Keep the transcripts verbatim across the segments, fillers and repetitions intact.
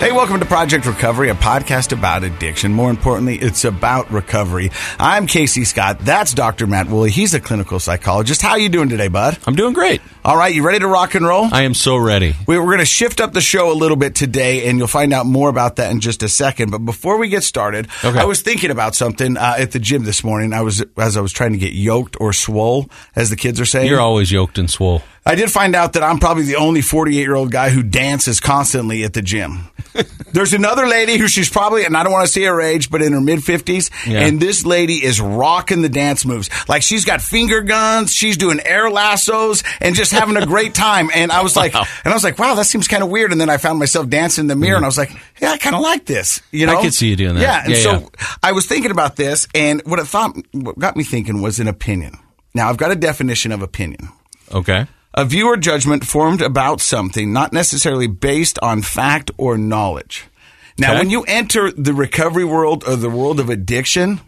Hey, welcome to Project Recovery, a podcast about addiction. More importantly, it's about recovery. I'm Casey Scott. That's Doctor Matt Woolley. He's a clinical psychologist. How are you doing today, bud? I'm doing great. All right, you ready to rock and roll? I am so ready. We're going to shift up the show a little bit today, and you'll find out more about that in just a second. But before we get started, okay. I was thinking about something uh, at the gym this morning. I was as I was trying to get yoked or swole, as the kids are saying. You're always yoked and swole. I did find out that I'm probably the only forty-eight-year-old guy who dances constantly at the gym. There's another lady who she's probably, and I don't want to say her age, but in her mid-fifties, yeah. And this lady is rocking the dance moves. Like, she's got finger guns, she's doing air lassos, and just having a great time. And I was like, wow. and I was like, wow, that seems kind of weird. And then I found myself dancing in the mirror, mm-hmm. and I was like, yeah, I kind of like this. You know, I could see you doing that. Yeah, and yeah, so yeah. I was thinking about this, and what it thought, what got me thinking was an opinion. Now, I've got a definition of opinion. Okay. A view or judgment formed about something, not necessarily based on fact or knowledge. Now, okay. when you enter the recovery world or the world of addiction,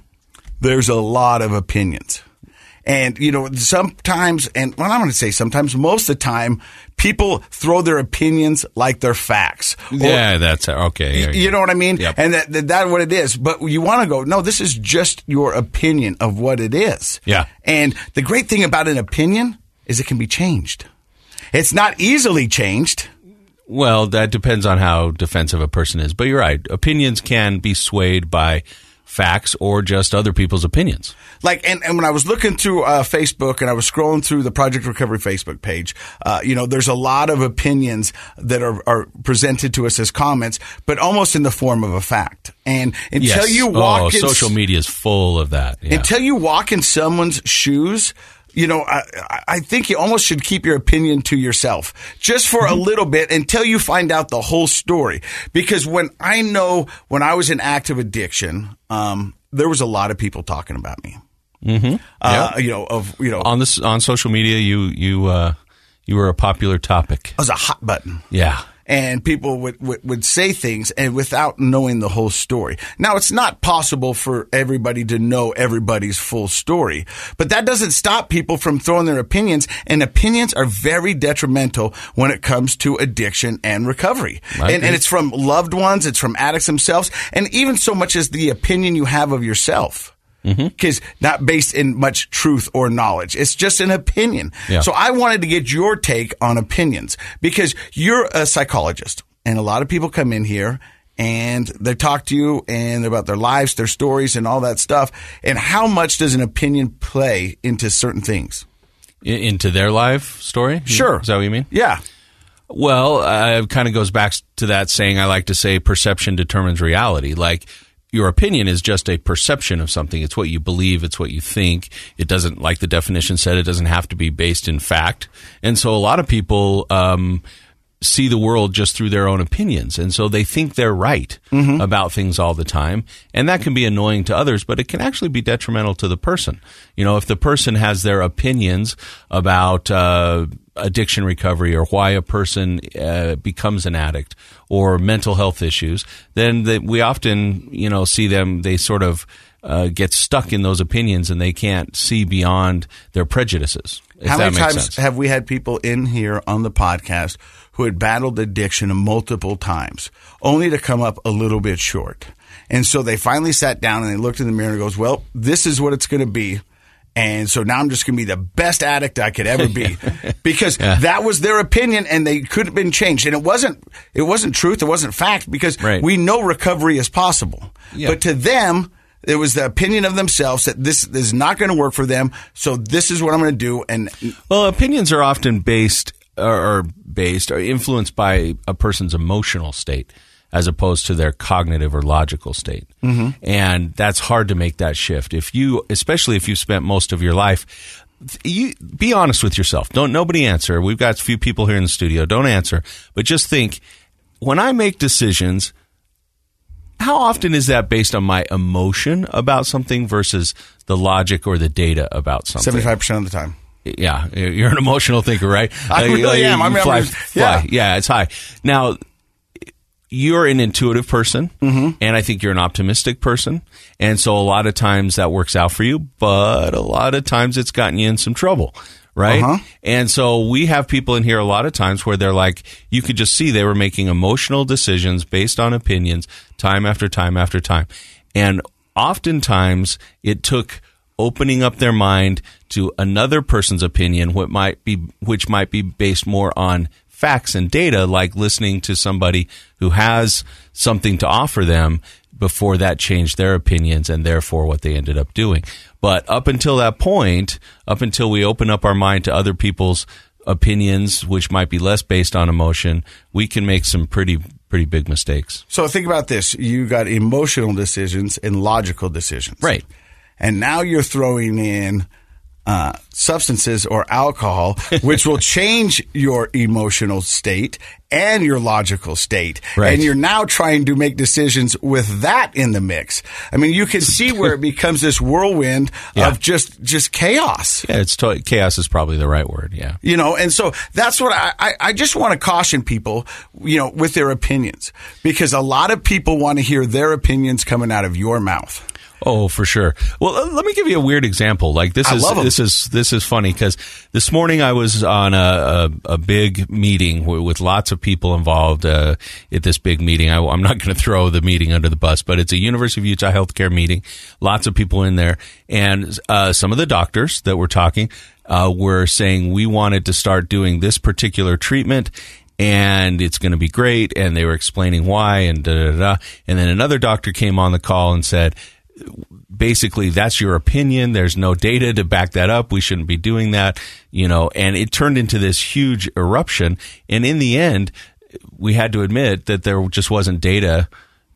there's a lot of opinions. And, you know, sometimes, and well, I'm going to say sometimes, most of the time, people throw their opinions like they're facts. Or, yeah, that's okay. Yeah, you yeah. know what I mean? Yep. And that, that that's what it is. But you want to go, no, this is just your opinion of what it is. Yeah. And the great thing about an opinion is it can be changed. It's not easily changed. Well, that depends on how defensive a person is. But you're right. Opinions can be swayed by facts or just other people's opinions. Like, and, and when I was looking through uh, Facebook and I was scrolling through the Project Recovery Facebook page, uh, you know, there's a lot of opinions that are, are presented to us as comments, but almost in the form of a fact. And until yes. you walk oh, in... social media is full of that. Yeah. Until you walk in someone's shoes... You know, I, I think you almost should keep your opinion to yourself just for a little bit until you find out the whole story. Because when I know when I was in active addiction, um, there was a lot of people talking about me. Mm-hmm. Uh, yep. You know, of you know, on this on social media, you you uh, you were a popular topic. I was a hot button. Yeah. And people would, would, would say things and without knowing the whole story. Now, it's not possible for everybody to know everybody's full story, but that doesn't stop people from throwing their opinions. And opinions are very detrimental when it comes to addiction and recovery. And, and it's from loved ones. It's from addicts themselves. And even so much as the opinion you have of yourself. Because mm-hmm. not based in much truth or knowledge. It's just an opinion. Yeah. So I wanted to get your take on opinions because you're a psychologist and a lot of people come in here and they talk to you and about their lives, their stories and all that stuff. And how much does an opinion play into certain things? Into their life story? Sure. Is that what you mean? Yeah. Well, uh, it kind of goes back to that saying I like to say perception determines reality. Like, your opinion is just a perception of something. It's what you believe. It's what you think. It doesn't, like the definition said, it doesn't have to be based in fact. And so a lot of people um, see the world just through their own opinions. And so they think they're right mm-hmm. about things all the time. And that can be annoying to others, but it can actually be detrimental to the person. You know, if the person has their opinions about uh addiction recovery or why a person uh, becomes an addict or mental health issues, then they, we often, you know, see them, they sort of uh, get stuck in those opinions and they can't see beyond their prejudices. How many times have we had people in here on the podcast who had battled addiction multiple times only to come up a little bit short? And so they finally sat down and they looked in the mirror and goes, well, this is what it's going to be. And so now I'm just going to be the best addict I could ever be because yeah. that was their opinion and they could have been changed. And it wasn't it wasn't truth. It wasn't fact because right. we know recovery is possible. Yeah. But to them, it was the opinion of themselves that this is not going to work for them. So this is what I'm going to do. And well, opinions are often based or based or influenced by a person's emotional state as opposed to their cognitive or logical state. Mm-hmm. And that's hard to make that shift. If you, especially if you've spent most of your life you be honest with yourself. Don't nobody answer. We've got a few people here in the studio. Don't answer. But just think, when I make decisions, how often is that based on my emotion about something versus the logic or the data about something? seventy-five percent of the time. Yeah. You're an emotional thinker, right? I really like, am. I'm fly, fly. Yeah. yeah, it's high. Now, you're an intuitive person, mm-hmm. and I think you're an optimistic person. And so a lot of times that works out for you, but a lot of times it's gotten you in some trouble, right? Uh-huh. And so we have people in here a lot of times where they're like, you could just see they were making emotional decisions based on opinions time after time after time. And oftentimes it took opening up their mind to another person's opinion, what might be, which might be based more on facts and data, like listening to somebody who has something to offer them before that changed their opinions and therefore what they ended up doing. But up until that point, up until we open up our mind to other people's opinions, which might be less based on emotion, we can make some pretty, pretty big mistakes. So think about this. You got emotional decisions and logical decisions. Right. And now you're throwing in Uh, substances or alcohol, which will change your emotional state and your logical state. Right. And you're now trying to make decisions with that in the mix. I mean, you can see where it becomes this whirlwind yeah. of just, just chaos. Yeah, it's to- chaos is probably the right word. Yeah. You know, and so that's what I, I, I just want to caution people, you know, with their opinions, because a lot of people want to hear their opinions coming out of your mouth. Oh, for sure. Well, let me give you a weird example. Like this is this is this is funny because this morning I was on a, a, a big meeting with lots of people involved uh, at this big meeting. I, I'm not going to throw the meeting under the bus, but it's a University of Utah healthcare meeting. Lots of people in there, and uh, some of the doctors that were talking uh, were saying we wanted to start doing this particular treatment. And it's going to be great. And they were explaining why and da da da. And then another doctor came on the call and said, basically, that's your opinion. There's no data to back that up. We shouldn't be doing that, you know, and it turned into this huge eruption. And in the end, we had to admit that there just wasn't data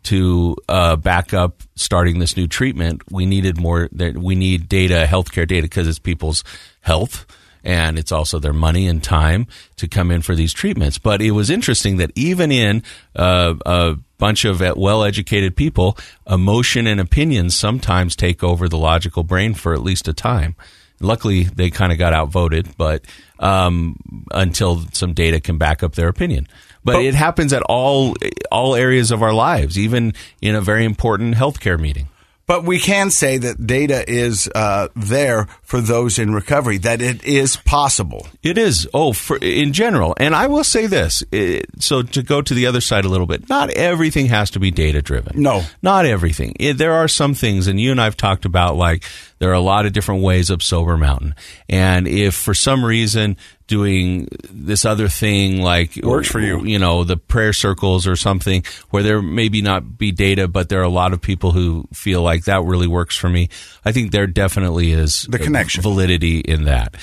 to uh, back up starting this new treatment. We needed more. We need data, healthcare data, because it's people's health. And it's also their money and time to come in for these treatments. But it was interesting that even in uh, a bunch of well-educated people, emotion and opinions sometimes take over the logical brain for at least a time. Luckily, they kind of got outvoted, but um, until some data can back up their opinion. But, but it happens at all all areas of our lives, even in a very important healthcare meeting. But we can say that data is uh, there for those in recovery, that it is possible. It is, oh, for, in general. And I will say this, it, so to go to the other side a little bit, not everything has to be data-driven. No. Not everything. It, there are some things, and you and I have talked about, like, there are a lot of different ways up Sober Mountain. And if for some reason doing this other thing, like works for you, you know, the prayer circles or something where there maybe not be data, but there are a lot of people who feel like that really works for me. I think there definitely is the connection validity in that.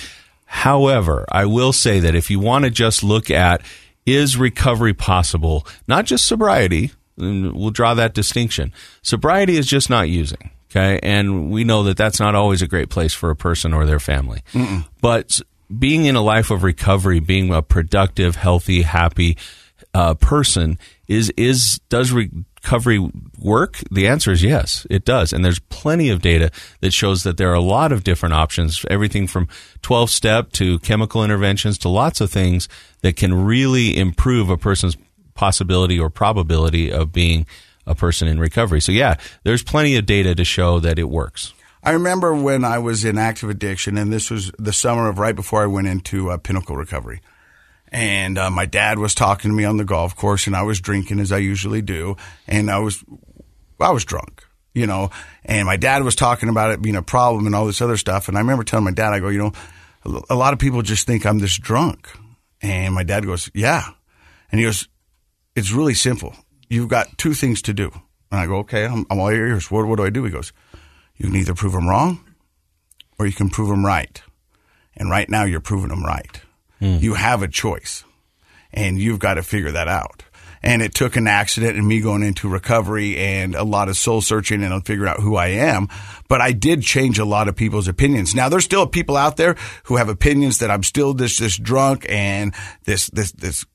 However, I will say that if you want to just look at is recovery possible, not just sobriety, we'll draw that distinction. Sobriety is just not using. Okay. And we know that that's not always a great place for a person or their family. Mm-mm. But being in a life of recovery, being a productive, healthy, happy uh, person, is is does recovery work? The answer is yes, it does. And there's plenty of data that shows that there are a lot of different options, everything from twelve-step to chemical interventions to lots of things that can really improve a person's possibility or probability of being a person in recovery. So yeah, there's plenty of data to show that it works. I remember when I was in active addiction, and this was the summer of right before I went into uh, Pinnacle Recovery. And uh, my dad was talking to me on the golf course, and I was drinking as I usually do, and I was I was drunk, you know. And my dad was talking about it being a problem and all this other stuff. And I remember telling my dad, I go, you know, a lot of people just think I'm this drunk. And my dad goes, yeah. And he goes, it's really simple. You've got two things to do. And I go, okay, I'm, I'm all ears. What, what do I do? He goes, you can either prove them wrong or you can prove them right. And right now you're proving them right. Mm. You have a choice and you've got to figure that out. And it took an accident and me going into recovery and a lot of soul searching and figuring out who I am. But I did change a lot of people's opinions. Now, there's still people out there who have opinions that I'm still this, this drunk and this, this, this,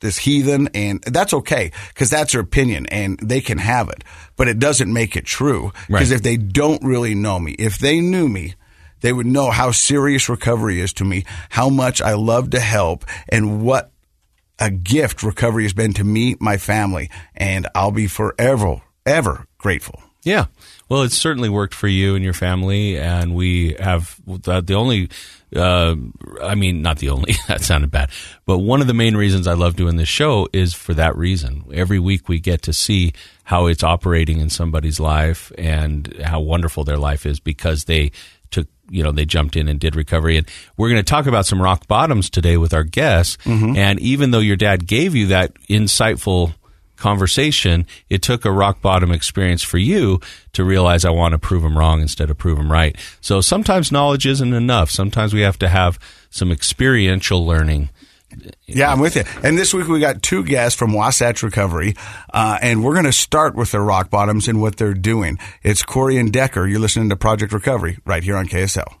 this heathen, and that's okay because that's their opinion and they can have it, but it doesn't make it true because right. if they don't really know me, if they knew me, they would know how serious recovery is to me, how much I love to help, and what a gift recovery has been to me, my family, and I'll be forever, ever grateful. Yeah. Well, it's certainly worked for you and your family, and we have the only uh, – I mean, not the only. That sounded bad. But one of the main reasons I love doing this show is for that reason. Every week we get to see how it's operating in somebody's life and how wonderful their life is because they took – you know, they jumped in and did recovery. And we're going to talk about some rock bottoms today with our guests. Mm-hmm. And even though your dad gave you that insightful – conversation, it took a rock bottom experience for you to realize I want to prove them wrong instead of prove them right. So sometimes knowledge isn't enough. Sometimes we have to have some experiential learning. Yeah, I'm with you. And this week we got two guests from Wasatch Recovery, uh, and we're going to start with their rock bottoms and what they're doing. It's Corey and Decker. You're listening to Project Recovery right here on K S L.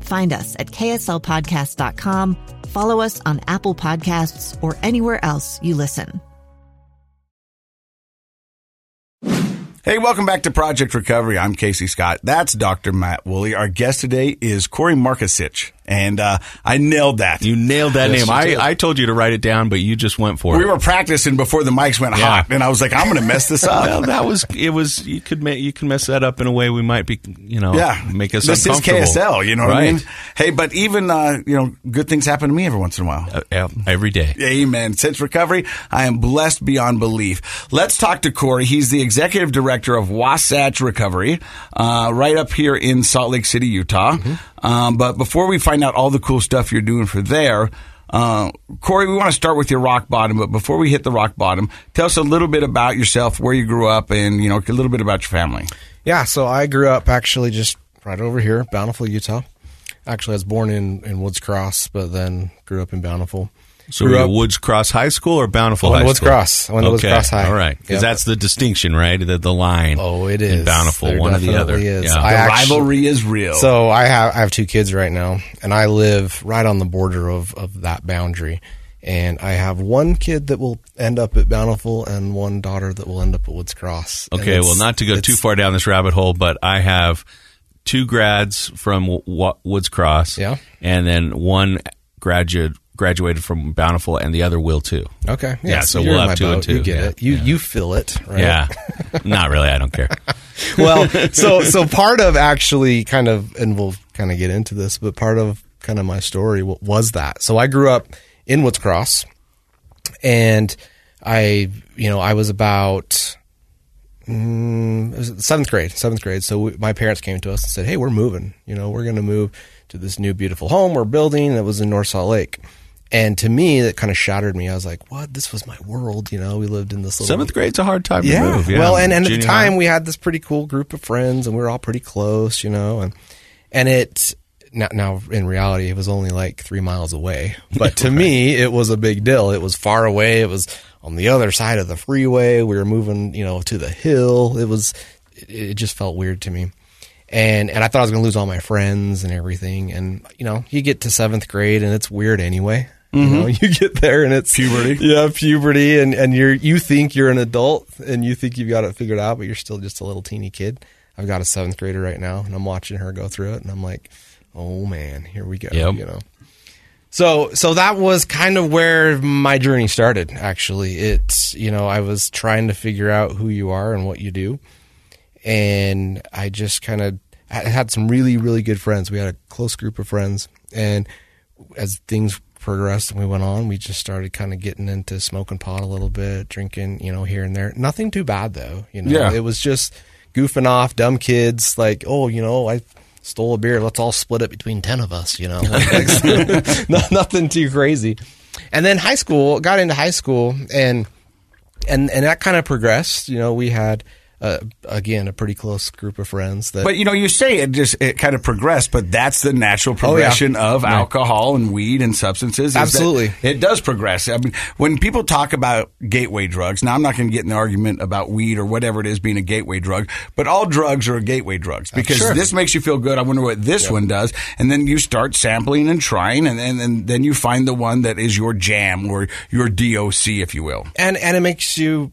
Find us at K S L podcast dot com. Follow us on Apple Podcasts or anywhere else you listen. Hey, welcome back to Project Recovery. I'm Casey Scott. That's Doctor Matt Woolley. Our guest today is Corey Markusic. And uh, I nailed that. You nailed that yes, name. I, I told you to write it down, but you just went for we it. We were practicing before the mics went yeah. hot, and I was like, I'm going to mess this up. Well, that was it. Was you could make, you can mess that up in a way we might be, you know, yeah. make us this uncomfortable. This is K S L, you know right. what I mean? Hey, but even uh, you know, good things happen to me every once in a while. Uh, yeah, every day. Amen. Since recovery, I am blessed beyond belief. Let's talk to Corey. He's the executive director of Wasatch Recovery, uh, right up here in Salt Lake City, Utah. Mm-hmm. Um, but before we find out all the cool stuff you're doing for there, uh, Corey, we want to start with your rock bottom. But before we hit the rock bottom, tell us a little bit about yourself, where you grew up, and you know a little bit about your family. Yeah, so I grew up actually just right over here, Bountiful, Utah. Actually, I was born in, in Woods Cross, but then grew up in Bountiful. So were you at Woods Cross High School or Bountiful High School? Woods Cross. I went to Woods Cross High. All right. Because yep. that's the distinction, right? The, the line. Oh, it is. In Bountiful, there one or the other. Is. Yeah. The actually, rivalry is real. So I have I have two kids right now, and I live right on the border of, of that boundary. And I have one kid that will end up at Bountiful and one daughter that will end up at Woods Cross. Okay, well, not to go too far down this rabbit hole, but I have two grads from w- w- Woods Cross. Yeah. And then one graduate. Graduated from Bountiful, and the other will too. Okay, yeah. yeah so we'll have two boat. and two. You get yeah. it. You yeah. you feel it, right? Yeah. Not really. I don't care. Well, so so part of actually kind of, and we'll kind of get into this, but part of kind of my story was that. So I grew up in Woods Cross, and I you know I was about mm, it was seventh grade, seventh grade. So we, my parents came to us and said, "Hey, we're moving. You know, we're going to move to this new beautiful home we're building." That was in North Salt Lake. And to me, that kind of shattered me. I was like, what? This was my world. You know, we lived in this little... Seventh grade's a hard time yeah. to move. Yeah. Well, and, and at the time, high. we had this pretty cool group of friends, and we were all pretty close, you know. And and it... Now, now in reality, it was only like three miles away. But to right. me, it was a big deal. It was far away. It was on the other side of the freeway. We were moving, you know, to the hill. It was... It, it just felt weird to me. And and I thought I was going to lose all my friends and everything. And, you know, you get to seventh grade, and it's weird anyway. Mm-hmm. You know, you get there, and it's... Puberty. Yeah, puberty. And, and you're, you think you're an adult, and you think you've got it figured out, but you're still just a little teeny kid. I've got a seventh grader right now, and I'm watching her go through it, and I'm like, oh man, here we go. Yep. You know, so so that was kind of where my journey started. Actually, it's you know I was trying to figure out who you are and what you do, and I just kind of had some really really good friends. We had a close group of friends, and as things progressed and we went on, we just started kind of getting into smoking pot a little bit, drinking, you know, here and there. Nothing too bad though, you know. Yeah. It was just goofing off, dumb kids, like, oh, you know, I stole a beer. Let's all split it between ten of us, you know. no, nothing too crazy. And then high school, got into high school, and and and that kind of progressed. You know, we had. Uh, again, a pretty close group of friends. That, but, you know, you say it just it kind of progressed, but that's the natural progression oh, yeah. of right. alcohol and weed and substances. Absolutely. It does progress. I mean, when people talk about gateway drugs, now I'm not going to get in the argument about weed or whatever it is being a gateway drug, but all drugs are gateway drugs because sure. this makes you feel good. I wonder what this yep. one does. And then you start sampling and trying, and, and, and then you find the one that is your jam or your D O C, if you will. And, and it makes you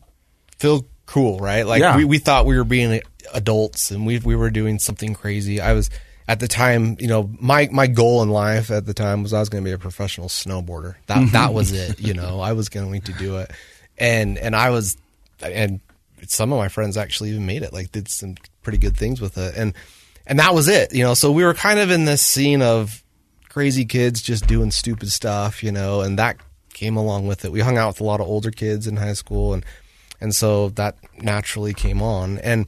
feel cool, right? Like yeah. we, we thought we were being adults and we we were doing something crazy. I was at the time, you know, my, my goal in life at the time was I was going to be a professional snowboarder. That mm-hmm. that was it. You know, I was going to do it, and and I was, and some of my friends actually even made it. Like did some pretty good things with it, and and that was it. You know, so we were kind of in this scene of crazy kids just doing stupid stuff. You know, and that came along with it. We hung out with a lot of older kids in high school, and. And so that naturally came on. And,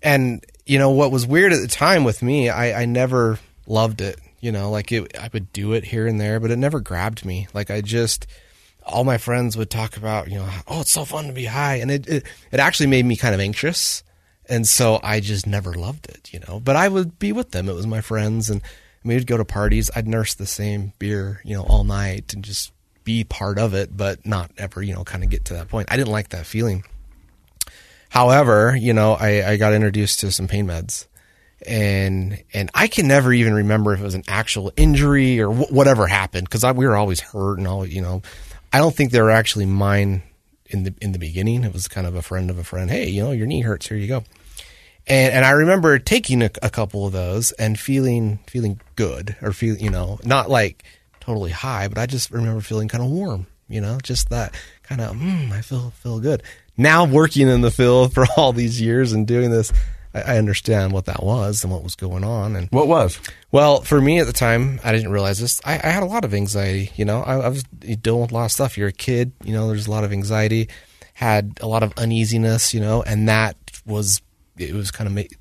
and you know, what was weird at the time with me, I, I never loved it. You know, like it, I would do it here and there, but it never grabbed me. Like I just, all my friends would talk about, you know, oh, it's so fun to be high. And it, it, it actually made me kind of anxious. And so I just never loved it, you know, but I would be with them. It was my friends, and we would go to parties. I'd nurse the same beer, you know, all night and just be part of it, but not ever, you know, kind of get to that point. I didn't like that feeling. However, you know, I, I got introduced to some pain meds, and, and I can never even remember if it was an actual injury or w- whatever happened. Cause I, we were always hurt and all, you know, I don't think they were actually mine in the, in the beginning. It was kind of a friend of a friend. Hey, you know, your knee hurts. Here you go. And, and I remember taking a, a couple of those and feeling, feeling good or feel, you know, not like totally high, but I just remember feeling kind of warm, you know, just that kind of, mm, I feel, feel good. Now working in the field for all these years and doing this, I, I understand what that was and what was going on. And what was? Well, for me at the time, I didn't realize this. I, I had a lot of anxiety, you know, I, I was dealing with a lot of stuff. You're a kid, you know, there's a lot of anxiety, had a lot of uneasiness, you know, and that was, it was kind of ma-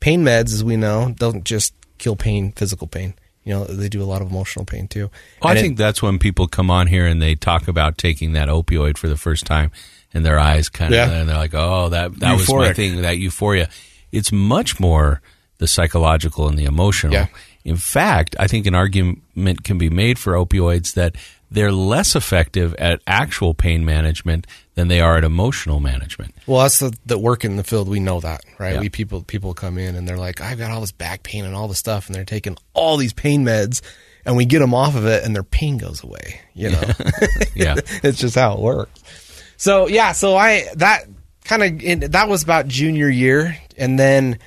pain meds, as we know, doesn't just kill pain, physical pain. You know, they do a lot of emotional pain too. Well, I it, think that's when people come on here and they talk about taking that opioid for the first time, and their eyes kind of, yeah. and they're like, "Oh, that that euphoric. was my thing." That euphoria. It's much more the psychological and the emotional. Yeah. In fact, I think an argument can be made for opioids that they're less effective at actual pain management than they are at emotional management. Well, that's the, the work in the field. We know that, right? Yeah. We people people come in and they're like, I've got all this back pain and all this stuff, and they're taking all these pain meds, and we get them off of it, and their pain goes away. You know, yeah, it's just how it works. So yeah, so I that kind of that was about junior year, and then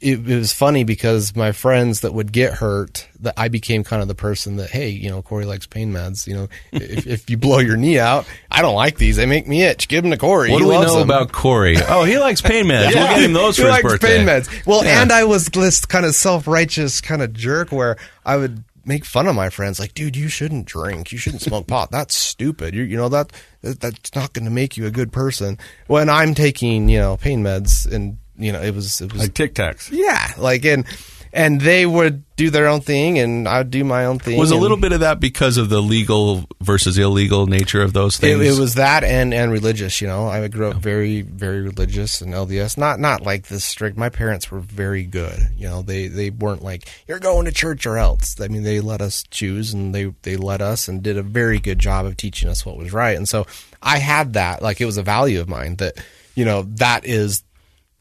it, it was funny because my friends that would get hurt, that I became kind of the person that, hey, you know, Corey likes pain meds. You know, if, if you blow your knee out, I don't like these. They make me itch. Give them to Corey. What he do we know them. About Corey? Oh, he likes pain meds. Yeah. We'll get him those he for his birthday. He likes pain meds. Well, yeah. And I was this kind of self-righteous kind of jerk where I would make fun of my friends. Like, dude, you shouldn't drink. You shouldn't smoke pot. That's stupid. You, you know, that, that that's not going to make you a good person. When I'm taking, you know, pain meds and you know, it was, it was like Tic Tacs. Yeah. Like, and, and they would do their own thing and I'd do my own thing. Was a little bit of that because of the legal versus illegal nature of those things? It, it was that and, and religious, you know, I grew up very, very religious and L D S, not, not like this strict. My parents were very good. You know, they, they weren't like you're going to church or else. I mean, they let us choose and they, they let us and did a very good job of teaching us what was right. And so I had that, like it was a value of mine that, you know, that is,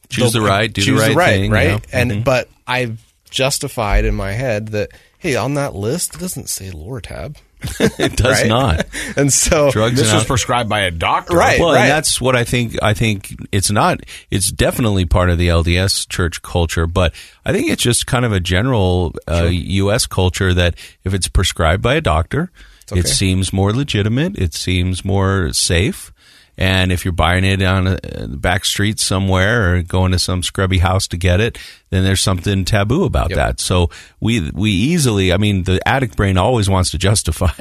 Choose the right, do choose the right, the right thing, right? You know? And mm-hmm. But I've justified in my head that, hey, on that list, it doesn't say Lortab. It does right? not. And so drugs this was prescribed by a doctor. Right. Well, right. And that's what I think. I think it's not. It's definitely part of the L D S church culture, but I think it's just kind of a general uh, sure. U S culture that if it's prescribed by a doctor, okay. it seems more legitimate. It seems more safe. And if you're buying it on a back street somewhere or going to some scrubby house to get it, then there's something taboo about yep. that. So we we easily, I mean, the addict brain always wants to justify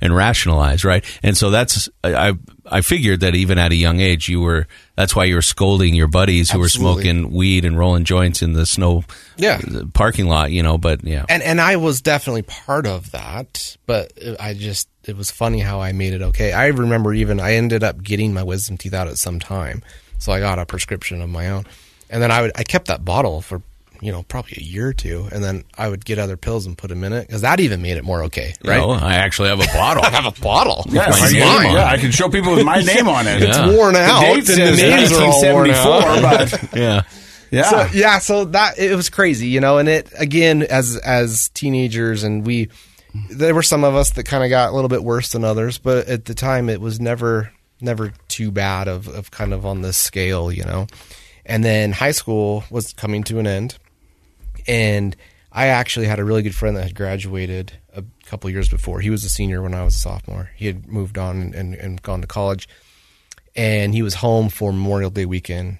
and rationalize, right? And so that's, I I figured that even at a young age, you were, that's why you were scolding your buddies who Absolutely. were smoking weed and rolling joints in the snow yeah. parking lot, you know, but yeah. And, and I was definitely part of that, but I just, it was funny how I made it okay. I remember even I ended up getting my wisdom teeth out at some time. So I got a prescription of my own. And then I would I kept that bottle for, you know, probably a year or two. And then I would get other pills and put them in it because that even made it more okay, right? You know, I actually have a bottle. I have a bottle. Yeah, my name yeah, I can show people with my name on it. It's yeah. worn out. The dates and the names are all worn out. But yeah. Yeah. So, yeah. So that, it was crazy, you know, and it, again, as as teenagers and we, there were some of us that kind of got a little bit worse than others, but at the time it was never never too bad of, of kind of on this scale, you know. And then high school was coming to an end, and I actually had a really good friend that had graduated a couple of years before. He was a senior when I was a sophomore. He had moved on and, and, and gone to college, and he was home for Memorial Day weekend.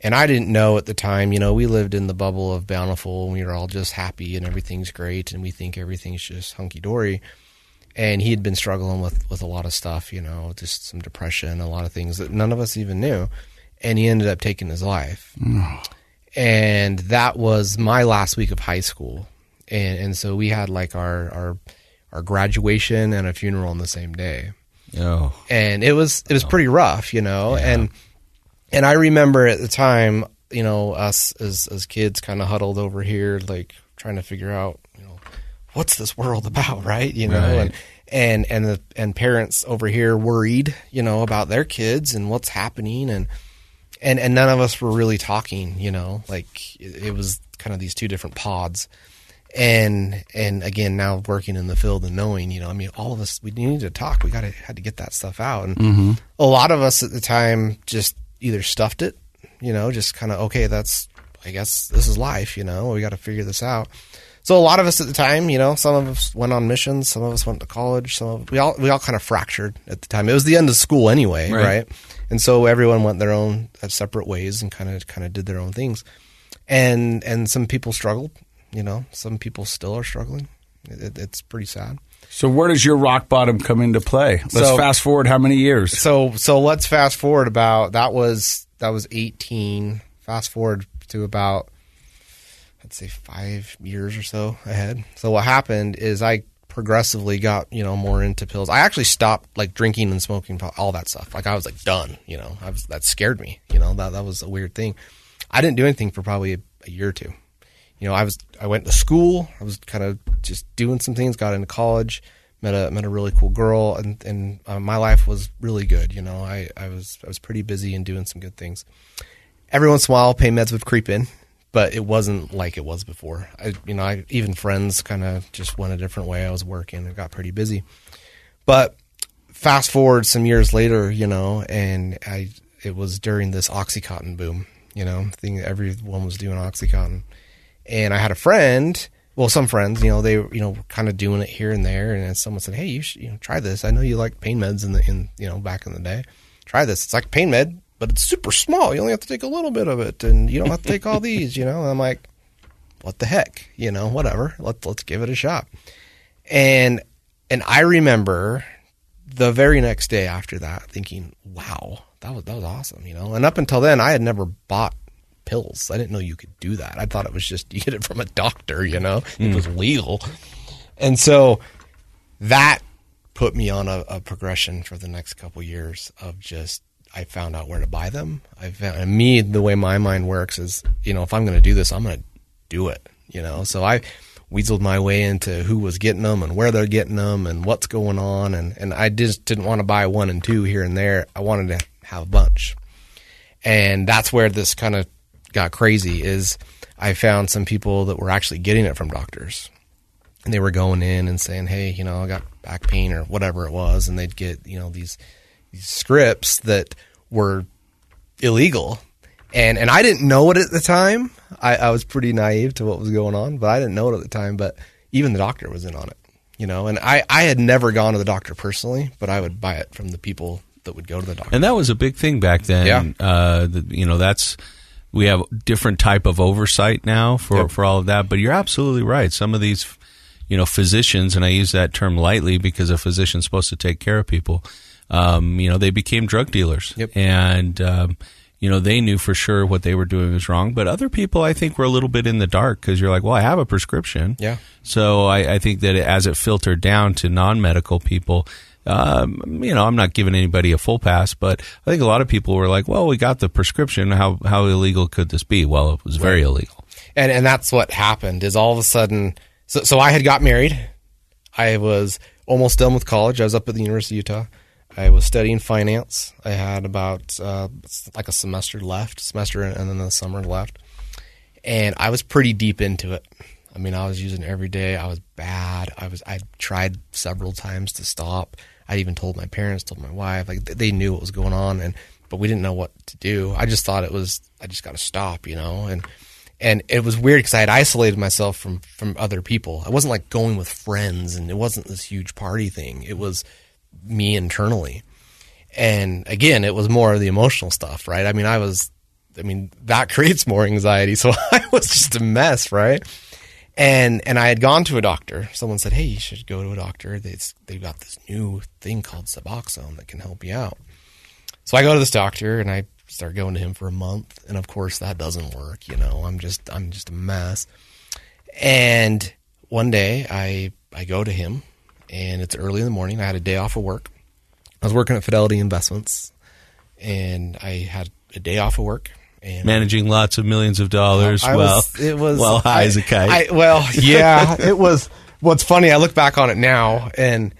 And I didn't know at the time, you know, we lived in the bubble of Bountiful and we were all just happy and everything's great and we think everything's just hunky-dory. And he had been struggling with, with a lot of stuff, you know, just some depression, a lot of things that none of us even knew. And he ended up taking his life. And that was my last week of high school. And and so we had like our our, our graduation and a funeral on the same day. Oh. And it was it was pretty rough, you know, yeah. and... And I remember at the time, you know, us as as kids kind of huddled over here, like trying to figure out, you know, what's this world about, right? You know, right. and and and, the, and parents over here worried, you know, about their kids and what's happening, and and and none of us were really talking, you know, like it, it was kind of these two different pods. And and again, now working in the field and knowing, you know, I mean, all of us we needed to talk. We got to had to get that stuff out, and mm-hmm. a lot of us at the time just. Either stuffed it, you know, just kind of, okay, that's, I guess this is life, you know, we got to figure this out. So a lot of us at the time, you know, some of us went on missions, some of us went to college, some of we all, we all kind of fractured at the time. It was the end of school anyway. Right. right? And so everyone went their own uh, separate ways and kind of, kind of did their own things. And, and some people struggled, you know, some people still are struggling. It, it's pretty sad. So where does your rock bottom come into play? Let's so, fast forward how many years? So so let's fast forward about that was that was eighteen. Fast forward to about I'd say five years or so ahead. So what happened is I progressively got, you know, more into pills. I actually stopped like drinking and smoking, all that stuff. Like I was like done, you know. I was that scared me, you know. That that was a weird thing. I didn't do anything for probably a, a year or two. You know, I was I went to school. I was kind of just doing some things. Got into college, met a met a really cool girl, and and uh, my life was really good. You know, I, I was I was pretty busy and doing some good things. Every once in a while, pain meds would creep in, but it wasn't like it was before. I you know, I, even friends kind of just went a different way. I was working and got pretty busy. But fast forward some years later, you know, and I it was during this Oxycontin boom. You know, thing everyone was doing Oxycontin. And I had a friend, well, some friends, you know, they, you know, were kind of doing it here and there. And then someone said, "Hey, you should, you know, try this. I know you like pain meds in the, in, you know, back in the day. Try this. It's like pain med, but it's super small. You only have to take a little bit of it, and you don't have to take all these." You know, and I'm like, "What the heck? You know, whatever. Let's let's give it a shot." And and I remember the very next day after that, thinking, "Wow, that was that was awesome." You know, and up until then, I had never bought pills. I didn't know you could do that. I thought it was just you get it from a doctor, you know, mm. it was legal. And so that put me on a, a progression for the next couple of years of just, I found out where to buy them. I found, and me, the way my mind works is, you know, if I'm going to do this, I'm going to do it, you know? So I weaseled my way into who was getting them and where they're getting them and what's going on. And, and I just didn't want to buy one and two here and there. I wanted to have a bunch. And that's where this kind of got crazy is I found some people that were actually getting it from doctors they were going in and saying, hey, you know, I got back pain or whatever it was. And they'd get, you know, these, these scripts that were illegal. And and I didn't know it at the time. I, I was pretty naive to what was going on, but I didn't know it at the time. But even the doctor was in on it, you know. And I, I had never gone to the doctor personally, but I would buy it from the people that would go to the doctor. And that was a big thing back then. Yeah. Uh, the, you know, that's we have different type of oversight now for, yep. for all of that. But you're absolutely right. Some of these, you know, physicians, and I use that term lightly because a physician's supposed to take care of people, um, you know, they became drug dealers. Yep. And um you know, they knew for sure what they were doing was wrong. But other people, I think, were a little bit in the dark because you're like, well, I have a prescription. Yeah. So I, I think that as it filtered down to non-medical people, um, you know, I'm not giving anybody a full pass, but I think a lot of people were like, well, we got the prescription. How how illegal could this be? Well, it was very illegal. And and that's what happened is all of a sudden. So, so I had got married. I was almost done with college. I was up at the University of Utah. I was studying finance. I had about uh, like a semester left, semester and then the summer left. And I was pretty deep into it. I mean, I was using every day. I was bad. I was. I tried several times to stop. I even told my parents, told my wife. Like they knew what was going on, and but we didn't know what to do. I just thought it was, I just got to stop, you know. And and it was weird because I had isolated myself from, from other people. I wasn't like going with friends, and it wasn't this huge party thing. It was me internally. And again, it was more of the emotional stuff, right? I mean, I was, I mean, that creates more anxiety. So I was just a mess, right? And, and I had gone to a doctor. Someone said, hey, you should go to a doctor. They've, they've got this new thing called Suboxone that can help you out. So I go to this doctor and I start going to him for a month. And of course that doesn't work. You know, I'm just, I'm just a mess. And one day I, I go to him. And it's early in the morning. I had a day off of work. I was working at Fidelity Investments, and I had a day off of work. And managing lots of millions of dollars. I, I well, was, it was well high I, as a kite. I, well, yeah, it was. What's funny? I look back on it now, and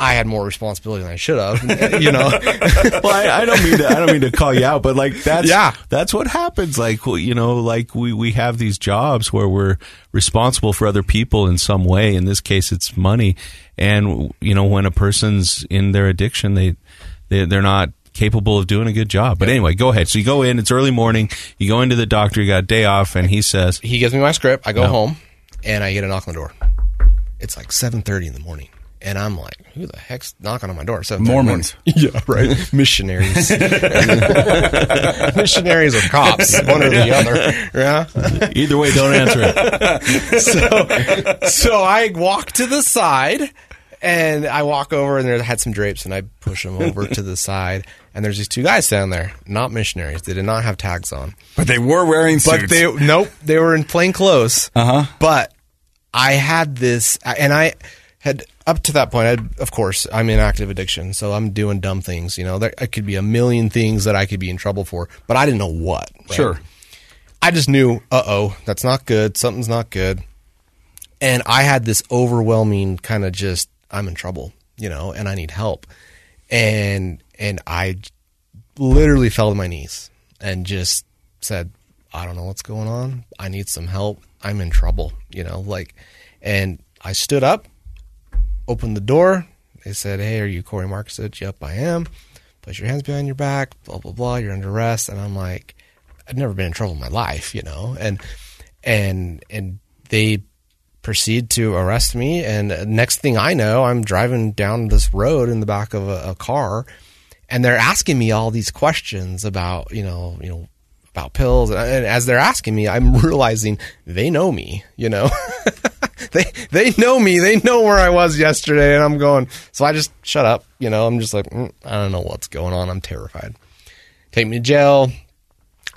I had more responsibility than I should have. You know. Well, I, I don't mean to. I don't mean to call you out, but like that's yeah. that's what happens. Like you know, like we we have these jobs where we're responsible for other people in some way. In this case, it's money. And, you know, when a person's in their addiction, they, they, they're not capable of doing a good job. But anyway, go ahead. So you go in, it's early morning, you go into the doctor, you got a day off, and he says... He gives me my script, I go no. home, and I get a knock on the door. It's like seven thirty in the morning. And I'm like, who the heck's knocking on my door? Mormons. Yeah, right. Missionaries. Missionaries or cops, one or the other. Yeah. Either way, don't answer it. so, so I walk to the side, and I walk over, and there I had some drapes, and I push them over to the side. And there's these two guys standing there, not missionaries. They did not have tags on. But they were wearing suits. But they, nope, they were in plain clothes. Uh-huh. But I had this, and I... Had, up to that point, I'd, of course, I'm in active addiction, so I'm doing dumb things. You know, there it could be a million things that I could be in trouble for, but I didn't know what. Right? Sure, I just knew, uh oh, that's not good. Something's not good, and I had this overwhelming kind of just, I'm in trouble, you know, and I need help, and and I literally fell to my knees and just said, I don't know what's going on. I need some help. I'm in trouble, you know, like, and I stood up. Opened the door. They said, hey, are you Corey Markusic? Yep, I am. Place your hands behind your back, blah, blah, blah. You're under arrest. And I'm like, I've never been in trouble in my life, you know? And and and they proceed to arrest me. And next thing I know, I'm driving down this road in the back of a, a car. And they're asking me all these questions about, you know, you know, about pills. And, and as they're asking me, I'm realizing they know me, you know? They they know me. They know where I was yesterday, and I'm going. So I just shut up. You know, I'm just like, mm, I don't know what's going on. I'm terrified. Take me to jail.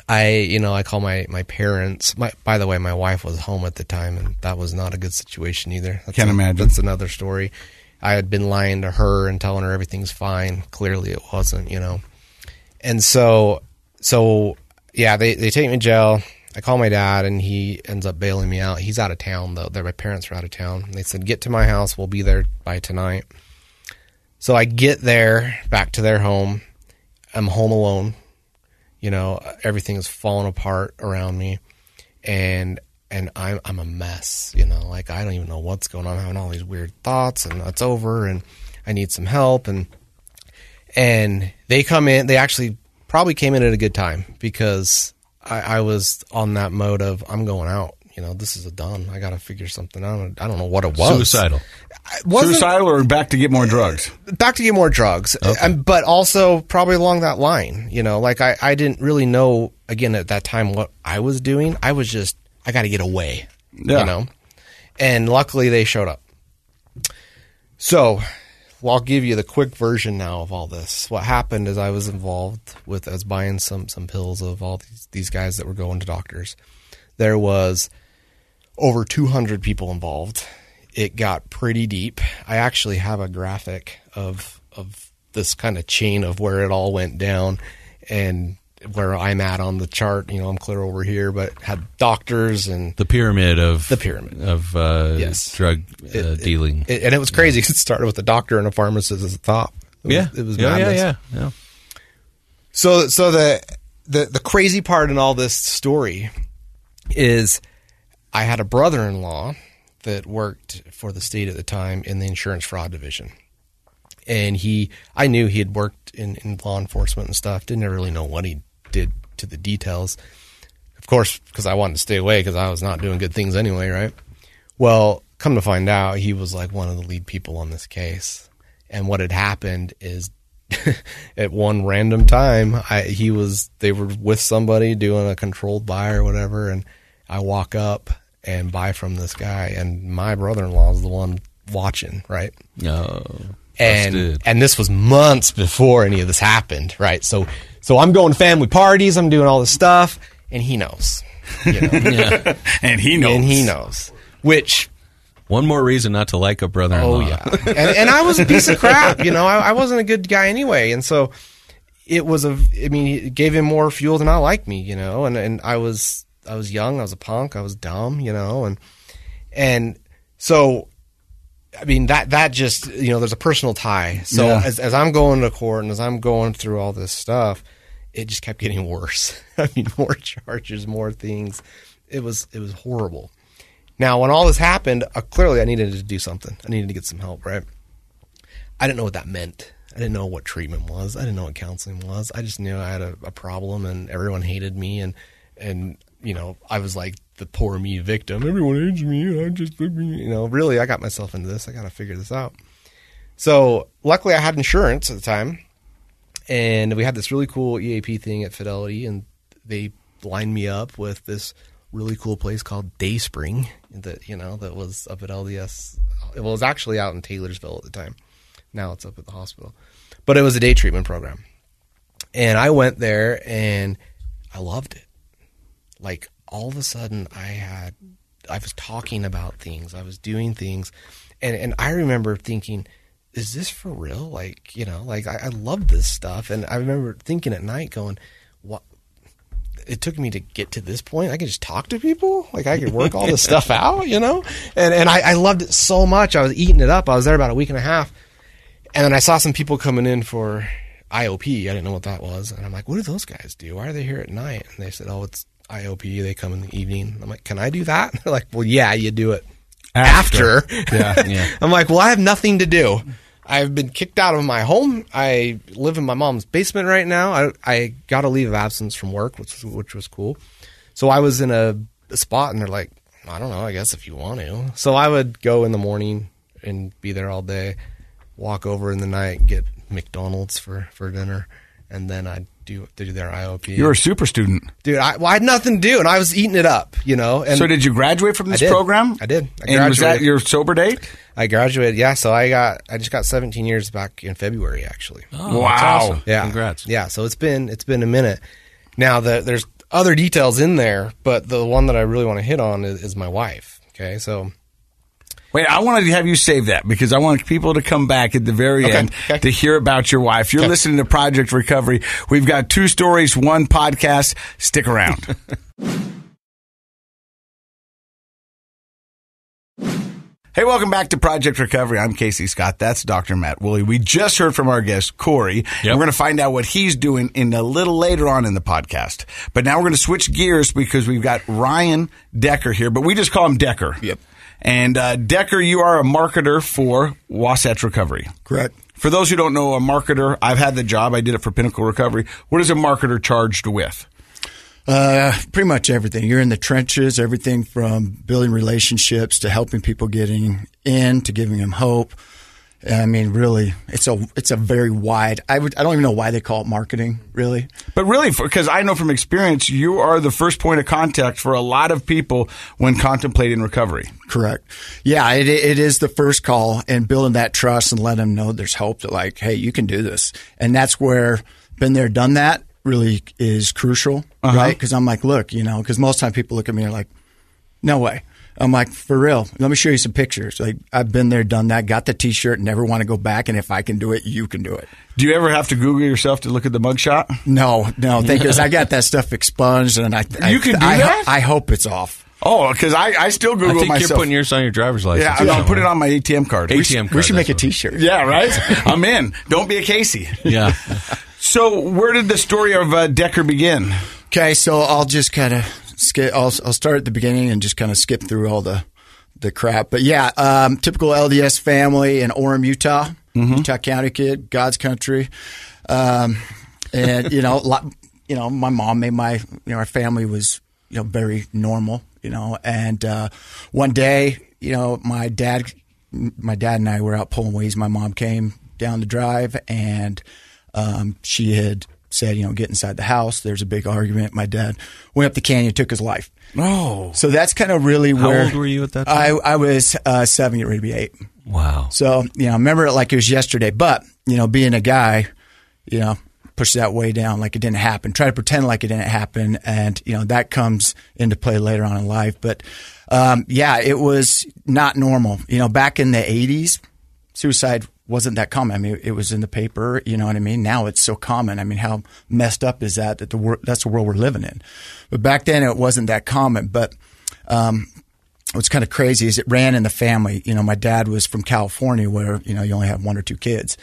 I, you know, I call my, my parents. My, by the way, my wife was home at the time, and that was not a good situation either. That's Can't a, imagine. That's another story. I had been lying to her and telling her everything's fine. Clearly it wasn't, you know. And so, so yeah, they, they take me to jail. I call my dad, and he ends up bailing me out. He's out of town, though. My parents are out of town. They said, get to my house. We'll be there by tonight. So I get there, back to their home. I'm home alone. You know, everything is falling apart around me. And and I'm, I'm a mess, you know, like I don't even know what's going on. I'm having all these weird thoughts and it's over and I need some help. And, and they come in, they actually probably came in at a good time because I, I was on that mode of I'm going out. You know, this is a done. I got to figure something out. I don't know what it was. Suicidal. It Suicidal or back to get more drugs? Back to get more drugs. Okay. But also probably along that line. You know, like I, I didn't really know, again, at that time what I was doing. I was just, I got to get away, yeah. you know. And luckily they showed up. So well, I'll give you the quick version now of all this. What happened is I was involved with, I was buying some, some pills of all these, these guys that were going to doctors. There was over two hundred people involved. It got pretty deep. I actually have a graphic of of this kind of chain of where it all went down and where I'm at on the chart. You know, I'm clear over here, but had doctors and the pyramid of the pyramid of uh, yes. drug uh, it, dealing. It, and it was crazy. Yeah. It started with a doctor and a pharmacist at the top. It was, yeah, it was madness. Yeah, yeah, yeah. So, so the the the crazy part in all this story is. I had a brother-in-law that worked for the state at the time in the insurance fraud division. And he, I knew he had worked in, in law enforcement and stuff. Didn't really know what he did to the details. Of course, because I wanted to stay away because I was not doing good things anyway, right? Well, come to find out, he was like one of the lead people on this case. And what had happened is at one random time, I, he was, they were with somebody doing a controlled buy or whatever. And I walk up and buy from this guy, and my brother-in-law is the one watching, right? No, oh, and and this was months before any of this happened, right? So so I'm going to family parties, I'm doing all this stuff, and he knows, you know? yeah. and he knows, and he knows. Which one more reason not to like a brother-in-law? Oh yeah, and, and I was a piece of crap, you know. I, I wasn't a good guy anyway, and so it was a. I mean, it gave him more fuel than I liked me, you know, and and I was. I was young, I was a punk, I was dumb, you know, and, and so, I mean, that, that just, you know, there's a personal tie. So yeah. as, as I'm going to court and as I'm going through all this stuff, it just kept getting worse. I mean, more charges, more things. It was, it was horrible. Now, when all this happened, uh, clearly I needed to do something. I needed to get some help, right? I didn't know what that meant. I didn't know what treatment was. I didn't know what counseling was. I just knew I had a, a problem and everyone hated me and, and, you know, I was like the poor me victim. Everyone hates me. I just, you know, really, I got myself into this. I got to figure this out. So luckily I had insurance at the time and we had this really cool E A P thing at Fidelity and they lined me up with this really cool place called Dayspring that, you know, that was up at L D S. Well, it was actually out in Taylorsville at the time. Now it's up at the hospital, but it was a day treatment program. And I went there and I loved it. Like all of a sudden I had, I was talking about things, I was doing things. And, and I remember thinking, is this for real? Like, you know, like I, I love this stuff. And I remember thinking at night going, what, it took me to get to this point. I could just talk to people. Like I could work all this stuff out, you know? And, and I, I loved it so much. I was eating it up. I was there about a week and a half. And then I saw some people coming in for I O P. I didn't know what that was. And I'm like, what do those guys do? Why are they here at night? And they said, oh, it's I O P, they come in the evening. I'm like, can I do that? They're like, well, yeah, you do it after. after. Yeah, yeah. I'm like, well, I have nothing to do. I've been kicked out of my home. I live in my mom's basement right now. I, I got a leave of absence from work, which, which was cool. So I was in a, a spot, and they're like, I don't know, I guess if you want to. So I would go in the morning and be there all day, walk over in the night, get McDonald's for, for dinner, and then I'd do, do their I O P. You were a super student. Dude, I, well, I had nothing to do, and I was eating it up, you know. And so did you graduate from this I program? I did. I and was that your sober date? I graduated, yeah. So I got, I just got seventeen years back in February, actually. Oh, wow. That's awesome. Yeah. Congrats. Yeah, so it's been it's been a minute. Now, the, there's other details in there, but the one that I really want to hit on is, is my wife, okay? So... Wait, I wanted to have you save that because I want people to come back at the very okay, end okay. to hear about your wife. You're okay. listening to Project Recovery. We've got two stories, one podcast. Stick around. Hey, welcome back to Project Recovery. I'm Casey Scott. That's Doctor Matt Woolley. We just heard from our guest, Corey. Yep. And we're going to find out what he's doing in a little later on in the podcast. But now we're going to switch gears because we've got Ryan Decker here, but we just call him Decker. Yep. And uh, Decker, you are a marketer for Wasatch Recovery. Correct. For those who don't know, a marketer, I've had the job. I did it for Pinnacle Recovery. What is a marketer charged with? Uh, pretty much everything. You're in the trenches, everything from building relationships to helping people getting in to giving them hope. I mean, really, it's a it's a very wide. I would I don't even know why they call it marketing, really. But really, because I know from experience, you are the first point of contact for a lot of people when contemplating recovery. Correct. Yeah, it it is the first call, and building that trust and letting them know there's hope. That like, hey, you can do this, and that's where been there, done that. Really is crucial, uh-huh. right? Because I'm like, look, you know, because most time people look at me and are like, no way. I'm like, for real, let me show you some pictures. Like, I've been there, done that, got the T-shirt, never want to go back, and if I can do it, you can do it. Do you ever have to Google yourself to look at the mugshot? No, no, thank you. I got that stuff expunged, and I, I, you can do I, that? I, I hope it's off. Oh, because I, I still Google myself. I think myself. You're putting yours on your driver's license. Yeah, I'm going to put it on my A T M card. A T M we, card. We should make a T-shirt. Yeah, right? I'm in. Don't be a Casey. Yeah. So where did the story of uh, Decker begin? Okay, so I'll just kind of skip. I'll, I'll start at the beginning and just kind of skip through all the, the crap. But yeah, um, typical L D S family in Orem, Utah, mm-hmm. Utah County kid, God's country, um, and you know, lot, you know, my mom made my you know our family was you know very normal, you know, and uh, one day you know my dad, my dad and I were out pulling weeds. My mom came down the drive and. Um, she had said, you know, get inside the house. There's a big argument. My dad went up the canyon, took his life. Oh. So that's kind of really How where. How old were you at that time? I, I was uh, seven, you're ready to be eight. Wow. So, you know, I remember it like it was yesterday. But, you know, being a guy, you know, push that way down like it didn't happen. Try to pretend like it didn't happen. And, you know, that comes into play later on in life. But, um, yeah, it was not normal. You know, back in the eighties, suicide wasn't that common. I mean, it was in the paper, you know what I mean? Now it's so common. I mean, how messed up is that that the wor- that's the world we're living in? But back then it wasn't that common. But um, what's kind of crazy is it ran in the family. You know, my dad was from California where, you know, you only have one or two kids.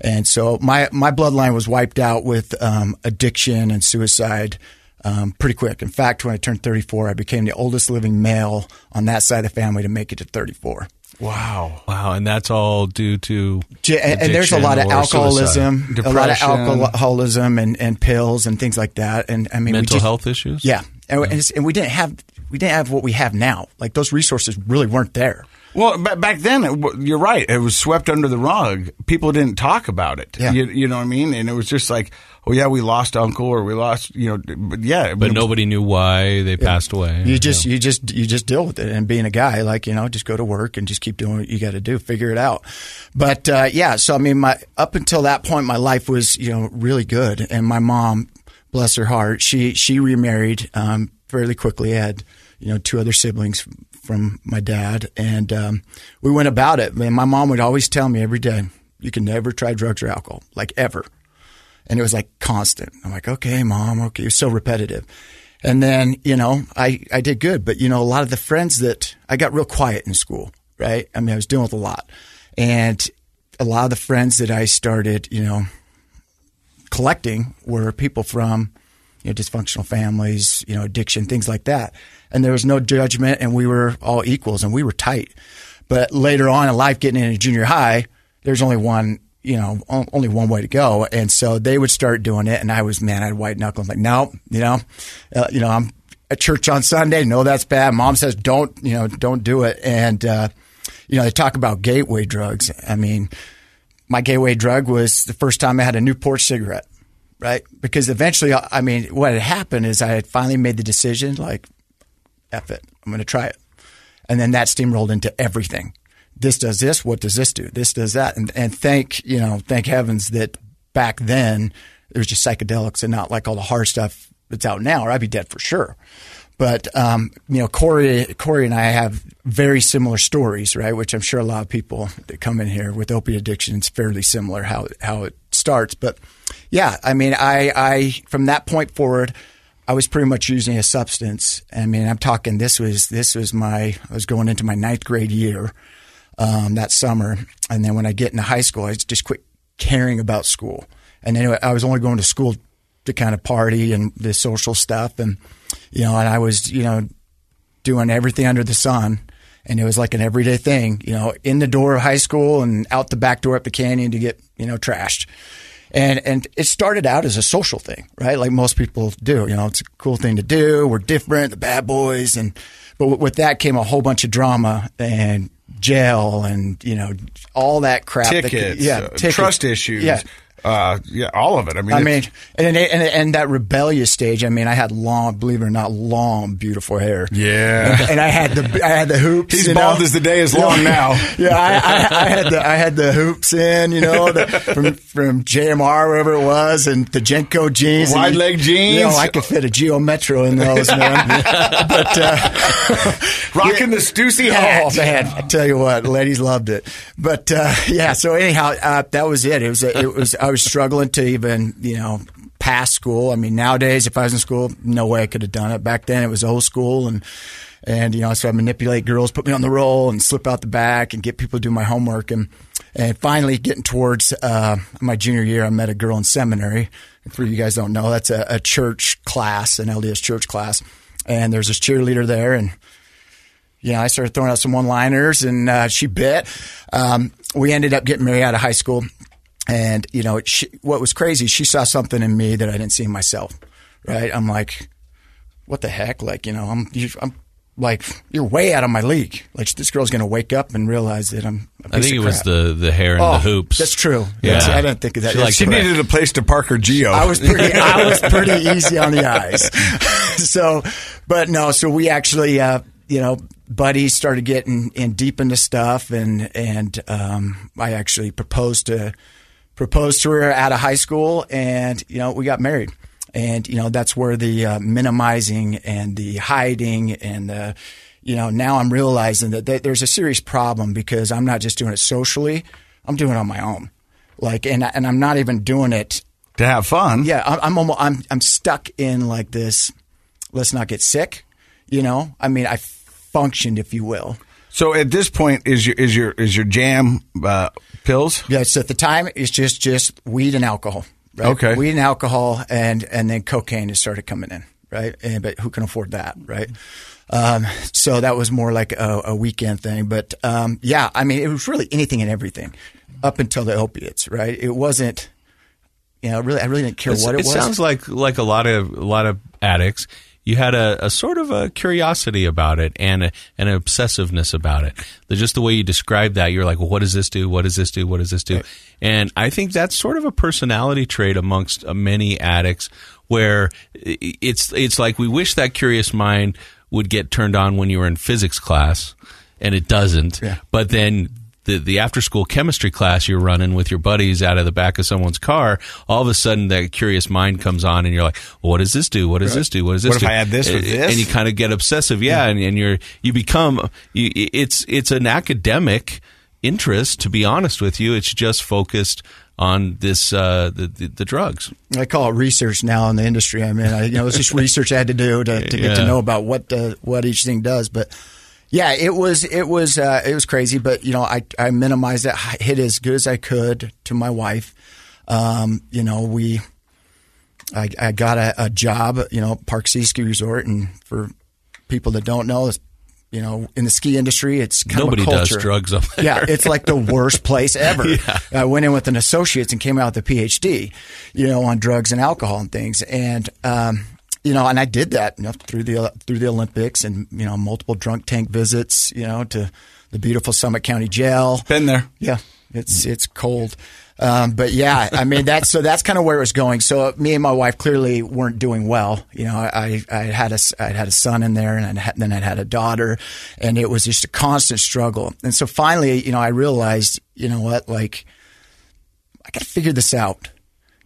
And so my, my bloodline was wiped out with um, addiction and suicide um, pretty quick. In fact, when I turned thirty-four, I became the oldest living male on that side of the family to make it to thirty-four. Wow. Wow. And that's all due to and, and there's a lot of alcoholism, a lot of alcoholism and, and pills and things like that. And I mean, mental we just, health issues. Yeah. And, yeah. And, and we didn't have we didn't have what we have now. Like those resources really weren't there. Well, b- back then, it, you're right. It was swept under the rug. People didn't talk about it. Yeah. You, you know what I mean? And it was just like, oh, yeah, we lost uncle or we lost, you know, but yeah. But nobody knew why they yeah. passed away. You just, you know. you just, you just deal with it. And being a guy, like, you know, just go to work and just keep doing what you got to do, figure it out. But, uh, yeah, so I mean, my, up until that point, my life was, you know, really good. And my mom, bless her heart, she, she remarried, um, fairly quickly. I had, you know, two other siblings from my dad. And, um, we went about it. And my mom would always tell me every day, you can never try drugs or alcohol, like ever. And it was like constant. I'm like, okay, mom, okay. It was so repetitive. And then, you know, I, I did good. But, you know, a lot of the friends that – I got real quiet in school, right? I mean, I was dealing with a lot. And a lot of the friends that I started, you know, collecting were people from, you know, dysfunctional families, you know, addiction, things like that. And there was no judgment and we were all equals and we were tight. But later on in life, getting into junior high, there's only one – you know, only one way to go. And so they would start doing it. And I was, man, I had white knuckles. Like, no, you know, uh, you know, I'm at church on Sunday. No, that's bad. Mom says, don't, you know, don't do it. And, uh, you know, they talk about gateway drugs. I mean, my gateway drug was the first time I had a Newport cigarette, right? Because eventually, I mean, what had happened is I had finally made the decision, like, F it, I'm going to try it. And then that steamrolled into everything. This does this. What does this do? This does that. And, and thank, you know, thank heavens that back then there was just psychedelics and not like all the hard stuff that's out now, or I'd be dead for sure. But, um, you know, Corey, Corey and I have very similar stories, right? Which I'm sure a lot of people that come in here with opiate addiction is fairly similar how, how it starts. But yeah, I mean, I, I, from that point forward, I was pretty much using a substance. I mean, I'm talking, this was, this was my, I was going into my ninth grade year. um, that summer. And then when I get into high school, I just quit caring about school. And anyway, I was only going to school to kind of party and the social stuff. And, you know, and I was, you know, doing everything under the sun. And it was like an everyday thing, you know, in the door of high school and out the back door up the canyon to get, you know, trashed. And and it started out as a social thing, right? Like most people do, you know, it's a cool thing to do. We're different, the bad boys. And but with that came a whole bunch of drama and jail and, you you know, all that crap. Tickets, that could, yeah, uh, tickets. Trust issues. Yeah. Uh, yeah, all of it. I mean, I mean, and, and and that rebellious stage. I mean, I had long, believe it or not, long, beautiful hair. Yeah, and, and I had the I had the hoops. He's you bald know? As the day is long now. Yeah, I, I, I had the I had the hoops in, you know, the, from from J M R, wherever it was, and the Jenko jeans, wide leg jeans. You know, I could fit a Geo Metro in those, man. But uh, rocking yeah, the Stussy hat. Oh man, I tell you what, ladies loved it. But uh, yeah, so anyhow, uh, that was it. It was it was. I was struggling to even, you know, pass school. I mean, nowadays, if I was in school, no way I could have done it. Back then, it was old school, and and you know, so I manipulate girls, put me on the roll, and slip out the back, and get people to do my homework, and and finally, getting towards uh, my junior year, I met a girl in seminary. For you guys don't know, that's a, a church class, an L D S church class, and there's this cheerleader there, and you know, I started throwing out some one-liners, and uh, she bit. Um, we ended up getting married out of high school. And, you know, she, what was crazy, she saw something in me that I didn't see in myself, right? I'm like, what the heck? Like, you know, I'm you, I'm like, you're way out of my league. Like, this girl's going to wake up and realize that I'm a piece I think of it crap. Was the, the hair and oh, the hoops. That's true. Yeah. That's, I didn't think of that. She, like, she needed a place to park her Geo. I was pretty, I was pretty easy on the eyes. So, but no, so we actually, uh, you know, buddies started getting in deep into stuff. And, and um, I actually proposed to proposed to her out of high school, and, you know, we got married. And, you know, that's where the uh, minimizing and the hiding and, the, you know, now I'm realizing that th- there's a serious problem, because I'm not just doing it socially. I'm doing it on my own. Like, and, and I'm not even doing it to have fun. Yeah. I'm, I'm almost, I'm, I'm stuck in like this. Let's not get sick. You know, I mean, I functioned, if you will. So at this point, is your is your is your jam uh, pills? Yes, at the time it's just, just weed and alcohol. Right? Okay, weed and alcohol, and and then cocaine has started coming in, right? And, but who can afford that, right? Um, so that was more like a, a weekend thing. But um, yeah, I mean, it was really anything and everything up until the opiates, right? It wasn't, you know, really I really didn't care it's, what it, it was. It sounds like like a lot of a lot of addicts. You had a, a sort of a curiosity about it and a, an obsessiveness about it. The, just the way you described that, you're like, well, what does this do? What does this do? What does this do? Right. And I think that's sort of a personality trait amongst many addicts, where it's it's like we wish that curious mind would get turned on when you were in physics class, and it doesn't. Yeah. But then the the after-school chemistry class you're running with your buddies out of the back of someone's car, all of a sudden that curious mind comes on, and you're like, well, what does this do? What does right. this do? What does this what do? What if I add this with this? And you kind of get obsessive, yeah, yeah. And, and you're you become you, it's it's an academic interest, to be honest with you. It's just focused on this uh, the, the the drugs. I call it research now in the industry. I mean, I, you know, it's just research I had to do to, to get yeah. to know about what the, what each thing does, but. Yeah, it was it was uh, it was crazy, but you know, I I minimized it, hit as good as I could to my wife. Um, you know, we I, I got a, a job, you know, Park City Ski Resort, and for people that don't know, it's, you know, in the ski industry, it's kind nobody of a culture. Does drugs up there. Yeah, it's like the worst place ever. Yeah. I went in with an associate's and came out with a P H D, you know, on drugs and alcohol and things, and. Um, You know, and I did that, you know, through the through the Olympics, and you know, multiple drunk tank visits, you know, to the beautiful Summit County Jail. Been there, yeah. It's it's cold, um, but yeah, I mean that's so that's kind of where it was going. So me and my wife clearly weren't doing well. You know, I I had a I had a son in there, and I'd had, then I had a daughter, and it was just a constant struggle. And so finally, you know, I realized, you know what, like I got to figure this out.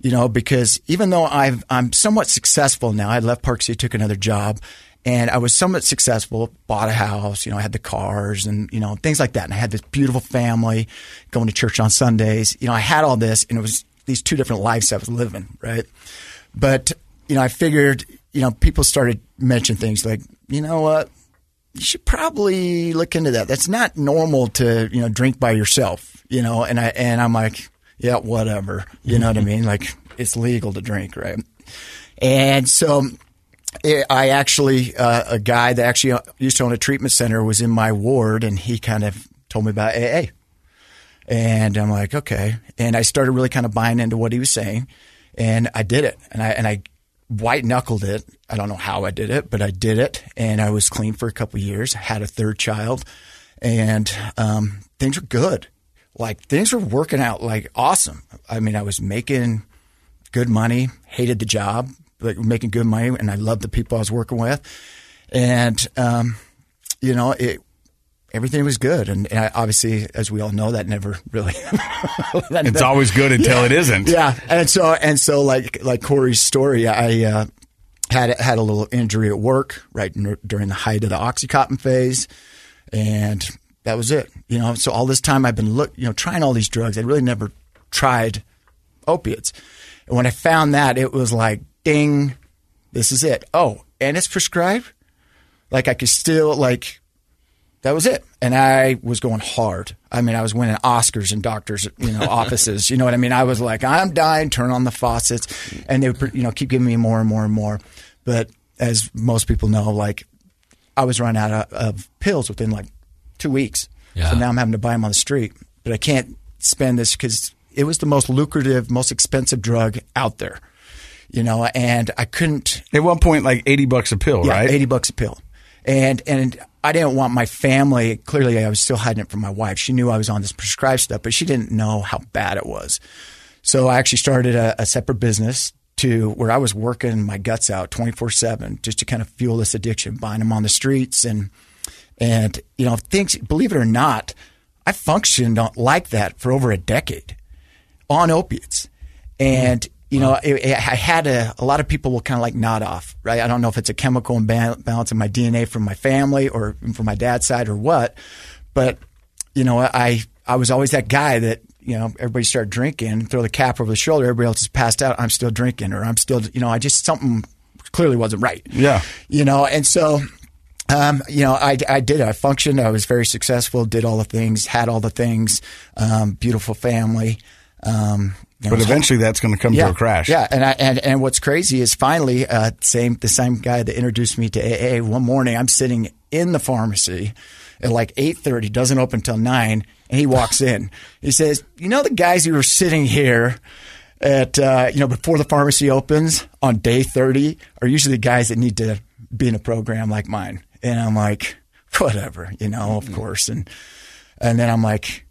You know, because even though I've, I'm somewhat successful now, I left Park City, took another job, and I was somewhat successful, bought a house, you know, I had the cars and, you know, things like that. And I had this beautiful family, going to church on Sundays. You know, I had all this, and it was these two different lives I was living, right? But, you know, I figured, you know, people started mentioning things like, you know what? you should probably look into that. That's not normal to, you know, drink by yourself, you know, and, I, and I'm like, yeah, whatever. You know what I mean? Like, it's legal to drink, right? And so it, I actually, uh, a guy that actually used to own a treatment center was in my ward, and he kind of told me about A A. And I'm like, okay. And I started really kind of buying into what he was saying, and I did it. And I, and I white knuckled it. I don't know how I did it, but I did it. And I was clean for a couple of years. I had a third child, and um, things were good. Like, things were working out like awesome. I mean, I was making good money, hated the job, like making good money. And I loved the people I was working with. And, um, you know, it, everything was good. And, and I, obviously, as we all know, that never really. that it's never, always good until yeah, it isn't. Yeah. And so, and so like, like Corey's story, I uh, had, had a little injury at work right in, during the height of the Oxycontin phase. And that was it. You know, so all this time I've been look, you know, trying all these drugs. I really never tried opiates. And when I found that, it was like, ding, this is it. Oh, and it's prescribed? Like, I could still, like, that was it. And I was going hard. I mean, I was winning Oscars in doctors, you know, offices. You know what I mean? I was like, I'm dying, turn on the faucets. And they would, you know, keep giving me more and more and more. But as most people know, like, I was running out of, of pills within like two weeks. Yeah. So now I'm having to buy them on the street. But I can't spend this because it was the most lucrative, most expensive drug out there. You know, and I couldn't. At one point, like eighty bucks a pill, yeah, right? eighty bucks a pill. And, and I didn't want my family. Clearly, I was still hiding it from my wife. She knew I was on this prescribed stuff, but she didn't know how bad it was. So I actually started a, a separate business to where I was working my guts out twenty-four seven just to kind of fuel this addiction, buying them on the streets. And, and you know, things, believe it or not, I functioned like that for over a decade on opiates. And mm-hmm. You know, it, it, I had a, a lot of people will kind of like nod off, right? I don't know if it's a chemical imbalance in my D N A from my family or from my dad's side or what, but you know, I I was always that guy that, you know, everybody started drinking, throw the cap over the shoulder, everybody else is passed out, I'm still drinking, or I'm still, you know, I just something clearly wasn't right. Yeah, you know, and so, um, you know, I I did it. I functioned. I was very successful. Did all the things. Had all the things. Um, beautiful family. Um, You know, but eventually that's going to come yeah, to a crash. Yeah. And I, and, and what's crazy is finally, uh, same, the same guy that introduced me to A A one morning, I'm sitting in the pharmacy at like eight thirty, doesn't open till nine. And he walks in, he says, you know, the guys who were sitting here at, uh, you know, before the pharmacy opens on day thirty are usually the guys that need to be in a program like mine. And I'm like, whatever, you know, of mm-hmm. course. And, and then I'm like,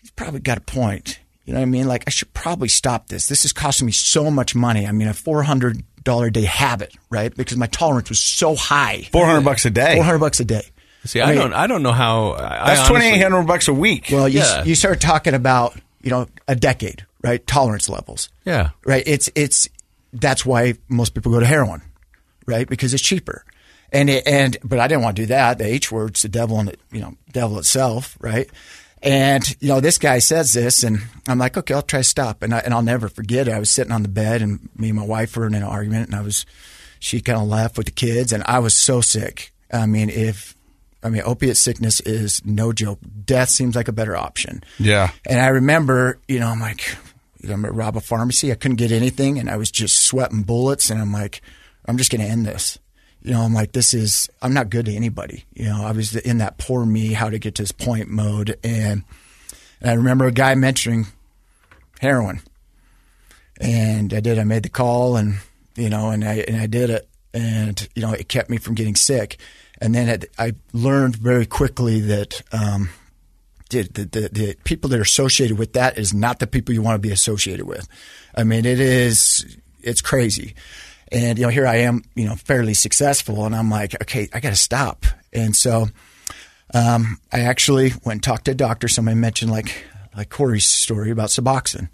he's probably got a point. You know what I mean? Like, I should probably stop this. This is costing me so much money. I mean, a four hundred dollars a day habit, right? Because my tolerance was so high. four hundred bucks a day. four hundred bucks a day. See, I, I mean, don't I don't know how. I that's twenty-eight hundred bucks a week. Well, you, yeah. you start talking about, you know, a decade, right? Tolerance levels. Yeah. Right? It's, it's, that's why most people go to heroin, right? Because it's cheaper. And, it, and, but I didn't want to do that. The H word's the devil and, you know, devil itself, right? And, you know, this guy says this, and I'm like, okay, I'll try to stop. And, I, and I'll never forget it. I was sitting on the bed, and me and my wife were in an argument, and I was, she kind of left with the kids, and I was so sick. I mean, if, I mean, opiate sickness is no joke. Death seems like a better option. Yeah. And I remember, you know, I'm like, you know, I'm going to rob a pharmacy. I couldn't get anything, and I was just sweating bullets, and I'm like, I'm just going to end this. You know, I'm like, this is, I'm not good to anybody. You know, I was in that poor me, how to get to this point mode. And, and I remember a guy mentioning heroin. And I did, I made the call and, you know, and I, and I did it. And, you know, it kept me from getting sick. And then it, I learned very quickly that, um, dude, the, the, the people that are associated with that is not the people you want to be associated with. I mean, it is, it's crazy. And, you know, here I am, you know, fairly successful. And I'm like, okay, I got to stop. And so um, I actually went and talked to a doctor. Somebody mentioned like like Corey's story about Suboxone.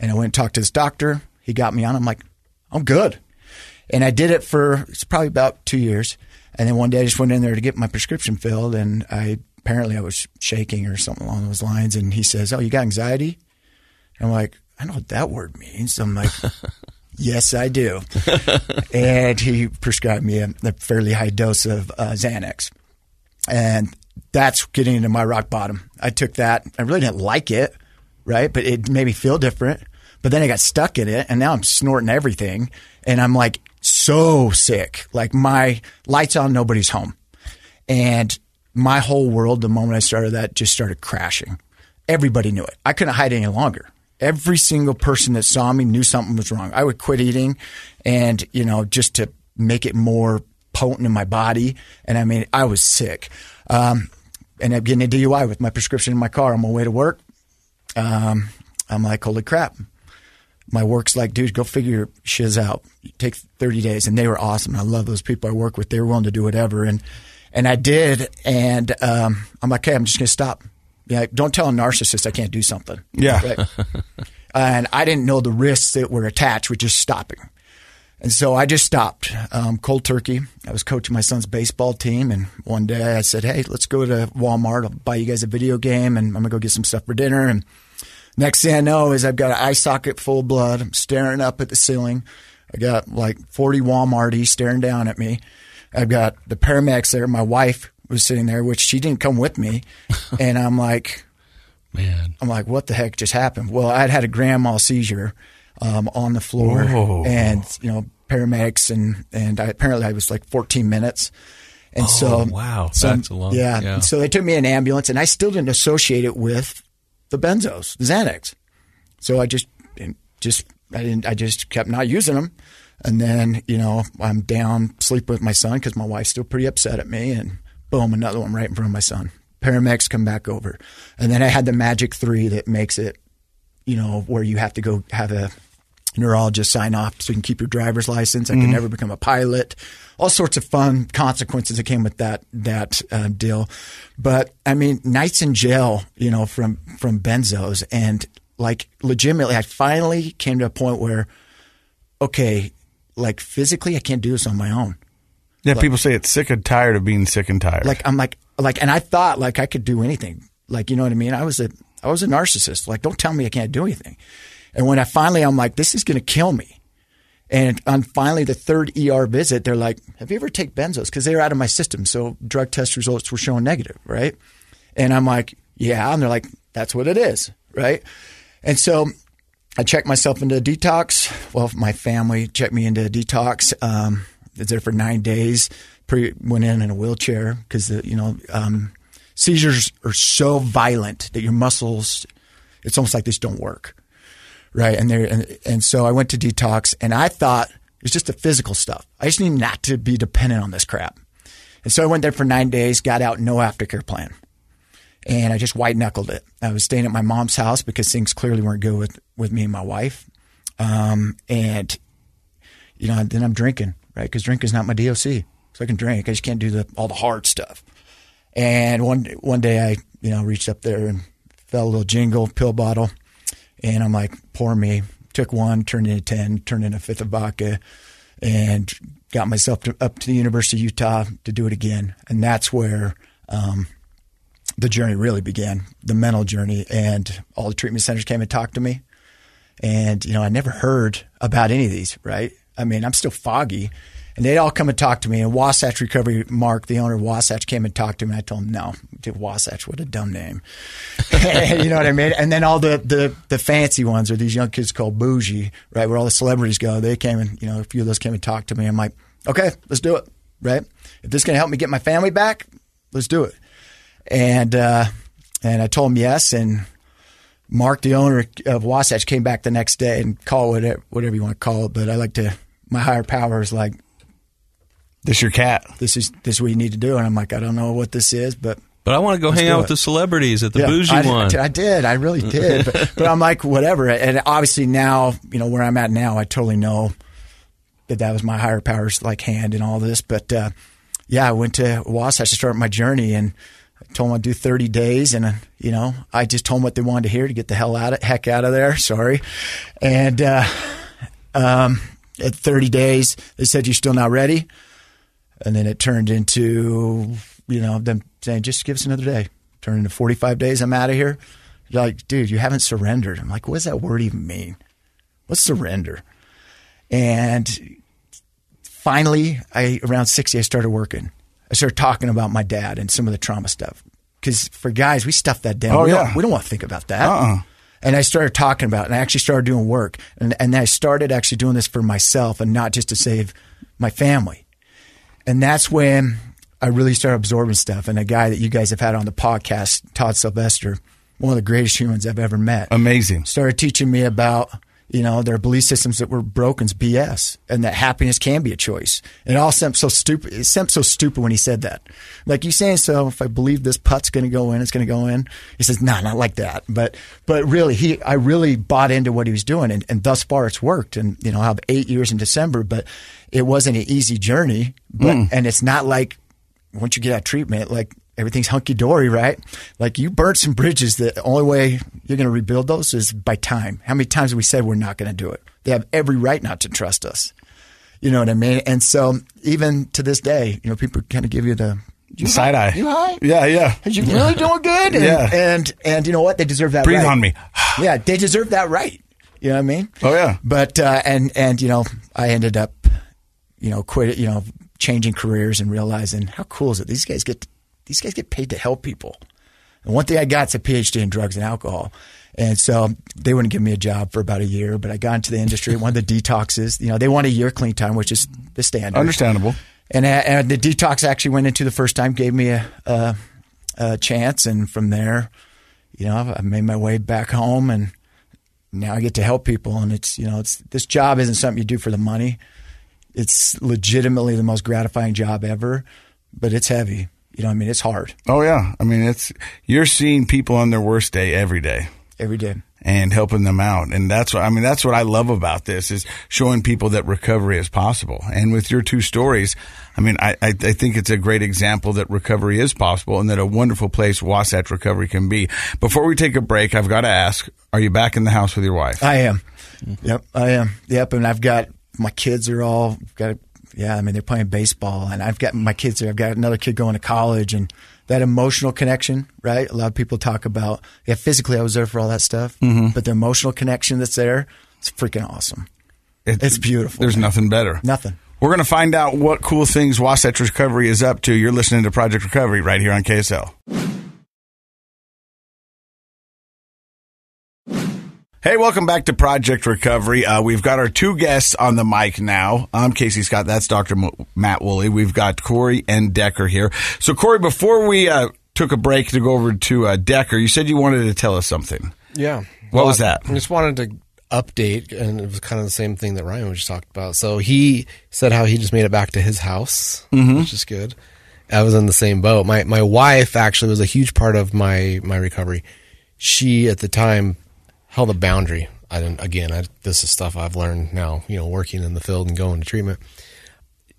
And I went and talked to this doctor. He got me on. I'm like, I'm good. And I did it for it's probably about two years. And then one day I just went in there to get my prescription filled. And I apparently I was shaking or something along those lines. And he says, oh, you got anxiety? And I'm like, I know what that word means. I'm like... Yes, I do. And he prescribed me a, a fairly high dose of uh, Xanax. And that's getting into my rock bottom. I took that. I really didn't like it, right? But it made me feel different. But then I got stuck in it, and now I'm snorting everything. And I'm like so sick. Like my lights on, nobody's home. And my whole world, the moment I started that, just started crashing. Everybody knew it. I couldn't hide any longer. Every single person that saw me knew something was wrong. I would quit eating and, you know, just to make it more potent in my body. And I mean, I was sick. Um, and I'm getting a D U I with my prescription in my car on my way to work. Um, I'm like, holy crap. My work's like, dude, go figure your shiz out. You take thirty days. And they were awesome. I love those people I work with. They were willing to do whatever. And and I did. And um, I'm like, okay, I'm just going to stop. Yeah, don't tell a narcissist I can't do something. Yeah. Right? And I didn't know the risks that were attached with just stopping. And so I just stopped um, cold turkey. I was coaching my son's baseball team. And one day I said, hey, let's go to Walmart. I'll buy you guys a video game. And I'm going to go get some stuff for dinner. And next thing I know is I've got an eye socket full of blood. I'm staring up at the ceiling. I got like forty Walmarties staring down at me. I've got the paramedics there. My wife was sitting there, which she didn't come with me. And I'm like, man, I'm like, what the heck just happened? Well, I'd had a grand mal seizure um, on the floor. Whoa. And, you know, paramedics and, and I, apparently I was like fourteen minutes. And oh, so, wow, so, that's a long, yeah. yeah. So they took me in an ambulance and I still didn't associate it with the benzos, the Xanax. So I just, just, I didn't, I just kept not using them. And then, you know, I'm down sleeping with my son because my wife's still pretty upset at me, and boom, another one right in front of my son. Paramedics come back over. And then I had the magic three that makes it, you know, where you have to go have a neurologist sign off so you can keep your driver's license. I mm-hmm. could never become a pilot. All sorts of fun consequences that came with that that uh, deal. But, I mean, nights in jail, you know, from, from benzos. And, like, legitimately, I finally came to a point where, okay, like, physically I can't do this on my own. Yeah, like, people say it's sick and tired of being sick and tired. Like I'm like like, and I thought like I could do anything. Like, you know what I mean? I was a I was a narcissist. Like, don't tell me I can't do anything. And when I finally, I'm like, this is going to kill me. And on finally the third E R visit, they're like, have you ever taken benzos? Because they were out of my system, so drug test results were showing negative, right? And I'm like, yeah, and they're like, that's what it is, right? And so I checked myself into a detox. Well, my family checked me into a detox. Um, I was there for nine days, pre- went in in a wheelchair because, you know, um, seizures are so violent that your muscles, it's almost like they just don't work, right? And, and and so I went to detox, and I thought it was just the physical stuff. I just need not to be dependent on this crap. And so I went there for nine days, got out, no aftercare plan. And I just white-knuckled it. I was staying at my mom's house because things clearly weren't good with, with me and my wife. Um, and, you know, then I'm drinking. Right, because drink is not my D O C, so I can drink. I just can't do the all the hard stuff. And one one day I, you know, reached up there and felt a little jingle pill bottle, and I'm like, poor me. Took one, turned into ten, turned into a fifth of vodka, and got myself to, up to the University of Utah to do it again. And that's where um, the journey really began, the mental journey. And all the treatment centers came and talked to me, and you know, I never heard about any of these, right? I mean, I'm still foggy. And they'd all come and talk to me. And Wasatch Recovery, Mark, the owner of Wasatch, came and talked to me. And I told him, no, dude, Wasatch, what a dumb name. You know what I mean? And then all the, the, the fancy ones are these young kids called Bougie, right, where all the celebrities go. They came and, you know, a few of those came and talked to me. I'm like, okay, let's do it, right? If this is going to help me get my family back, let's do it. And, uh, and I told him yes. And Mark, the owner of Wasatch, came back the next day and call it whatever you want to call it. But I like to... My higher power is like, this your cat. This is this is what you need to do. And I'm like, I don't know what this is, but but I want to go hang out with the celebrities at the yeah, bougie I, one. I did, I really did. but, but I'm like, whatever. And obviously now, you know, where I'm at now, I totally know that that was my higher power's like hand in all this. But uh, yeah, I went to Wasatch to start my journey, and I told them I'd do thirty days, and uh, you know, I just told them what they wanted to hear to get the hell out of heck out of there. Sorry, and uh, um. At thirty days, they said, you're still not ready. And then it turned into, you know, them saying, just give us another day. Turned into forty-five days, I'm out of here. You're like, dude, you haven't surrendered. I'm like, what does that word even mean? What's surrender? And finally, I around sixty, I started working. I started talking about my dad and some of the trauma stuff. Because for guys, we stuff that down. Oh, we, yeah. don't, we don't want to think about that. Uh-uh. And I started talking about it, and I actually started doing work. And, and I started actually doing this for myself and not just to save my family. And that's when I really started absorbing stuff. And a guy that you guys have had on the podcast, Todd Sylvester, one of the greatest humans I've ever met. Amazing. Started teaching me about, you know, their belief systems that were broken is B S and that happiness can be a choice. And it all seemed so stupid. It seemed so stupid when he said that. Like, you saying, so if I believe this putt's going to go in, it's going to go in. He says, no, nah, not like that. But but really, he I really bought into what he was doing. And, and thus far, it's worked. And, you know, I'll have eight years in December, but it wasn't an easy journey. But mm. And it's not like once you get out of treatment, like, everything's hunky-dory, right? Like, you burnt some bridges. The only way you're going to rebuild those is by time. How many times have we said we're not going to do it? They have every right not to trust us. You know what I mean? And so even to this day, you know, people kind of give you the you side high? eye. You high? Yeah, yeah. Are you really doing good? And, yeah. And, and, and you know what? They deserve that Breathe right. Breathe on me. Yeah, they deserve that right. You know what I mean? Oh, yeah. But, uh, and, and, you know, I ended up, you know, quit, you know, changing careers and realizing how cool is it? These guys get to, These guys get paid to help people. And one thing I got is a P H D in drugs and alcohol. And so they wouldn't give me a job for about a year, but I got into the industry. One of the detoxes, you know, they want a year clean time, which is the standard. Understandable. And, I, and the detox I actually went into the first time, gave me a, a, a chance. And from there, you know, I made my way back home and now I get to help people. And it's, you know, it's this job isn't something you do for the money. It's legitimately the most gratifying job ever, but it's heavy. You know what I mean? It's hard. Oh, yeah. I mean, it's you're seeing people on their worst day every day. Every day. And helping them out. And that's what I mean, that's what I love about this is showing people that recovery is possible. And with your two stories, I mean, I, I, I think it's a great example that recovery is possible and that a wonderful place Wasatch Recovery can be. Before we take a break, I've got to ask, are you back in the house with your wife? I am. Mm-hmm. Yep, I am. Yep. And I've got my kids are all got Yeah, I mean, they're playing baseball, and I've got my kids there. I've got another kid going to college, and that emotional connection, right? A lot of people talk about, yeah, physically I was there for all that stuff, mm-hmm. but the emotional connection that's there, it's freaking awesome. It, it's beautiful. There's man. nothing better. Nothing. We're going to find out what cool things Wasatch Recovery is up to. You're listening to Project Recovery right here on K S L. Hey, welcome back to Project Recovery. Uh, we've got our two guests on the mic now. I'm Casey Scott. That's Doctor M- Matt Woolley. We've got Corey and Decker here. So, Corey, before we uh, took a break to go over to uh, Decker, you said you wanted to tell us something. Yeah. What well, was that? I just wanted to update, and it was kind of the same thing that Ryan was just talked about. So he said how he just made it back to his house, mm-hmm. which is good. I was in the same boat. My my wife actually was a huge part of my, my recovery. She, at the time... held a boundary. I didn't, again, I, this is stuff I've learned now, you know, working in the field and going to treatment.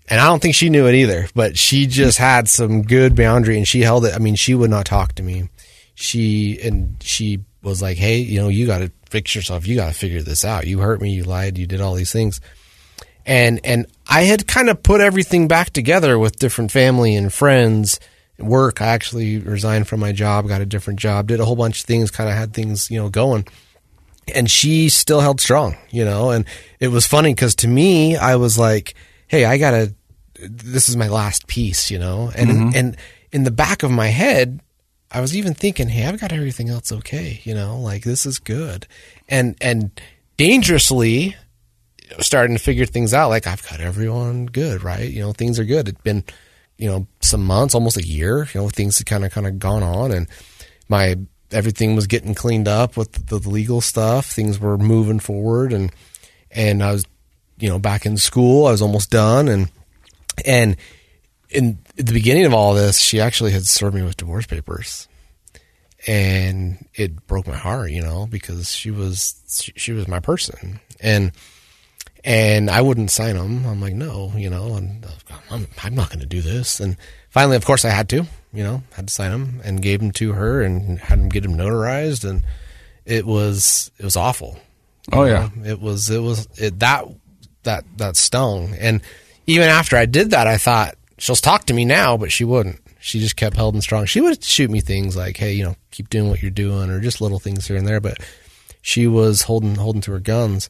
And I don't think she knew it either, but she just had some good boundary and she held it. I mean, she would not talk to me. She, and she was like, hey, you know, you got to fix yourself. You got to figure this out. You hurt me. You lied. You did all these things. And, and I had kind of put everything back together with different family and friends. Work. I actually resigned from my job, got a different job, did a whole bunch of things, kind of had things, you know, going. And she still held strong, you know, and it was funny because to me, I was like, hey, I gotta, this is my last piece, you know, and, mm-hmm. in, and in the back of my head, I was even thinking, hey, I've got everything else okay, you know, like this is good. And, and dangerously starting to figure things out, like I've got everyone good, right? You know, things are good. It'd been, you know, some months, almost a year, you know, things had kind of, kind of gone on and my everything was getting cleaned up with the legal stuff. Things were moving forward and, and I was, you know, back in school, I was almost done. And, and in the beginning of all this, she actually had served me with divorce papers and it broke my heart, you know, because she was, she, she was my person and, and I wouldn't sign them. I'm like, no, you know, and I'm, I'm not going to do this. And finally, of course I had to. You know, had to sign them and gave them to her and had them get them notarized. And it was, it was awful. Oh yeah. You know, it was, it was it, that, that, that stung. And even after I did that, I thought she'll talk to me now, but she wouldn't. She just kept holding strong. She would shoot me things like, hey, you know, keep doing what you're doing or just little things here and there. But she was holding, holding to her guns.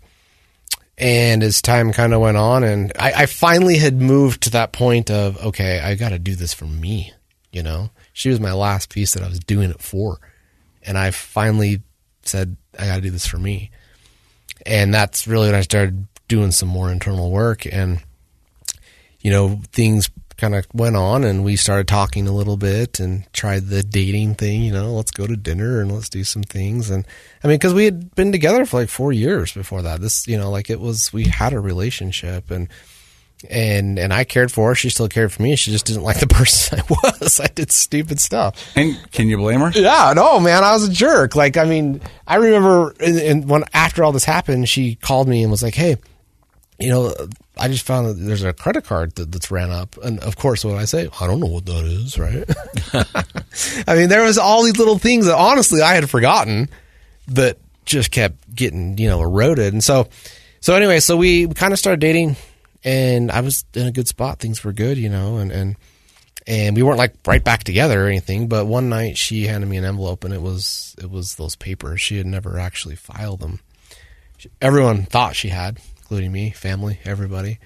And as time kind of went on, and I, I finally had moved to that point of, okay, I got to do this for me, you know? She was my last piece that I was doing it for. And I finally said, I got to do this for me. And that's really when I started doing some more internal work. And, you know, things kind of went on and we started talking a little bit and tried the dating thing, you know, let's go to dinner and let's do some things. And I mean, cause we had been together for like four years before that. This, you know, like it was, we had a relationship and, and, and I cared for her. She still cared for me. She just didn't like the person I was. I did stupid stuff. And can you blame her? Yeah, no, man, I was a jerk. Like, I mean, I remember and when, after all this happened, she called me and was like, hey, you know, I just found that there's a credit card that, that's ran up. And of course, what I say, I don't know what that is, right? I mean, there was all these little things that honestly I had forgotten that just kept getting, you know, eroded. And so, so anyway, so we kind of started dating and I was in a good spot. Things were good, you know, and, and, and we weren't like right back together or anything, but one night she handed me an envelope and it was, it was those papers. She had never actually filed them. She, everyone thought she had. Including me, family, everybody.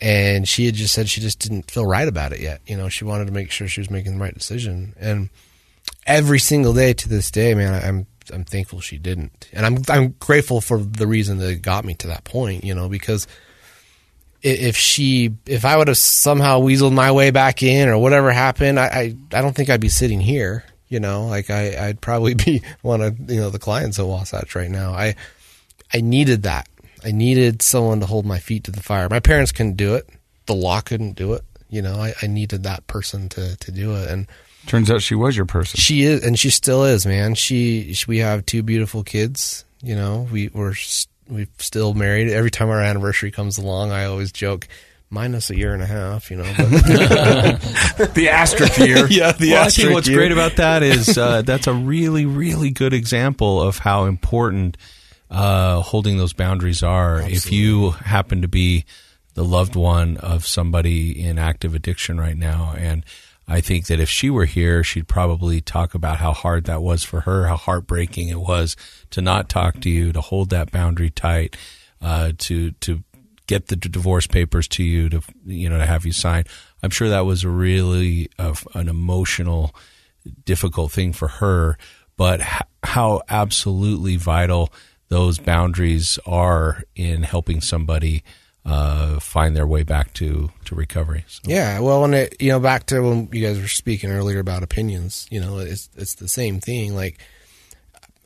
And she had just said she just didn't feel right about it yet. You know, she wanted to make sure she was making the right decision. And every single day to this day, man, I'm I'm thankful she didn't. And I'm I'm grateful for the reason that it got me to that point, you know, because if she if I would have somehow weaseled my way back in or whatever happened, I I, I don't think I'd be sitting here, you know. Like I, I'd probably be one of, you know, the clients at Wasatch right now. I I needed that. I needed someone to hold my feet to the fire. My parents couldn't do it. The law couldn't do it. You know, I, I needed that person to, to do it. And turns out she was your person. She is, and she still is, man. She, she we have two beautiful kids. You know, we we're we still married. Every time our anniversary comes along, I always joke, minus a year and a half. You know, but. The asterisk year. Yeah, the well, asterisk I think what's year. Great about that is uh, that's a really, really good example of how important. Uh, holding those boundaries are. Absolutely. If you happen to be the loved one of somebody in active addiction right now, and I think that if she were here, she'd probably talk about how hard that was for her, how heartbreaking it was to not talk to you, to hold that boundary tight, uh, to to get the divorce papers to you, to you know, to have you sign. I'm sure that was really a, an emotional, difficult thing for her, but h- how absolutely vital those boundaries are in helping somebody uh, find their way back to, to recovery. So. Yeah. Well, and it, you know, back to when you guys were speaking earlier about opinions, you know, it's, it's the same thing. Like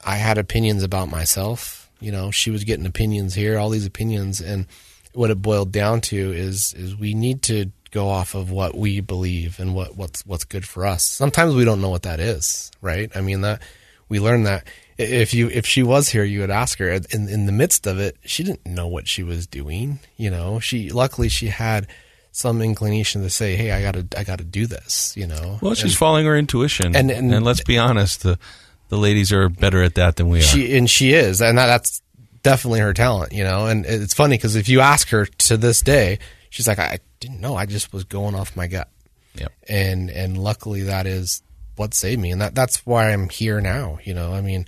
I had opinions about myself, you know, she was getting opinions here, all these opinions. And what it boiled down to is, is we need to go off of what we believe and what, what's, what's good for us. Sometimes we don't know what that is. Right. I mean that we learn that, If you if she was here, you would ask her. In in the midst of it, she didn't know what she was doing. You know, she luckily she had some inclination to say, "Hey, I gotta I gotta do this." You know, well, she's and, following her intuition, and, and and let's be honest, the the ladies are better at that than we are. She and she is, and that, that's definitely her talent. You know, and it's funny because if you ask her to this day, she's like, "I didn't know. I just was going off my gut." Yep. And and luckily that is what saved me, and that that's why I'm here now. You know, I mean.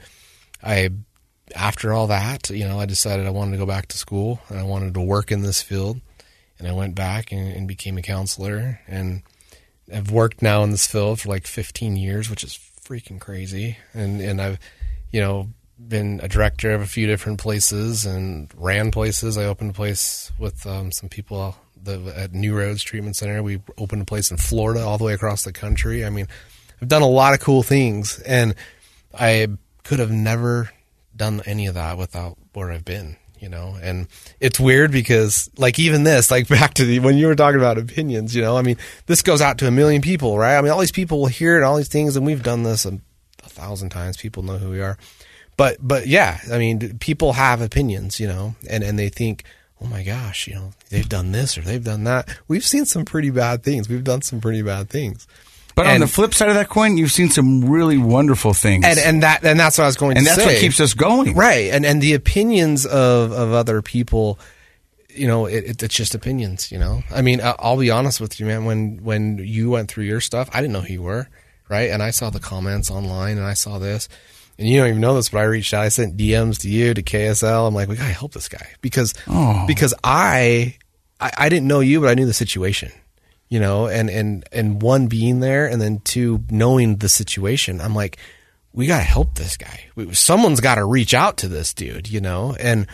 I, after all that, you know, I decided I wanted to go back to school and I wanted to work in this field. And I went back and, and became a counselor and I've worked now in this field for like fifteen years, which is freaking crazy. And, and I've, you know, been a director of a few different places and ran places. I opened a place with um, some people the, at New Roads Treatment Center. We opened a place in Florida all the way across the country. I mean, I've done a lot of cool things and I could have never done any of that without where I've been, you know? And it's weird because like even this, like back to the, when you were talking about opinions, you know, I mean, this goes out to a million people, right? I mean, all these people will hear it, all these things, and we've done this a, a thousand times. People know who we are, but, but yeah, I mean, people have opinions, you know, and, and they think, oh my gosh, you know, they've done this or they've done that. We've seen some pretty bad things. We've done some pretty bad things. But and, on the flip side of that coin, you've seen some really wonderful things, and and that and that's what I was going and to say. And that's what keeps us going, right? And and the opinions of, of other people, you know, it, it, it's just opinions, you know. I mean, I'll, I'll be honest with you, man. When when you went through your stuff, I didn't know who you were, right? And I saw the comments online, and I saw this, and you don't even know this, but I reached out. I sent D Ms to you, to K S L. I'm like, we gotta help this guy because oh. because I, I I didn't know you, but I knew the situation, you know, and and and one being there, and then two knowing the situation. I'm like, we gotta help this guy. We, someone's got to reach out to this dude, you know, and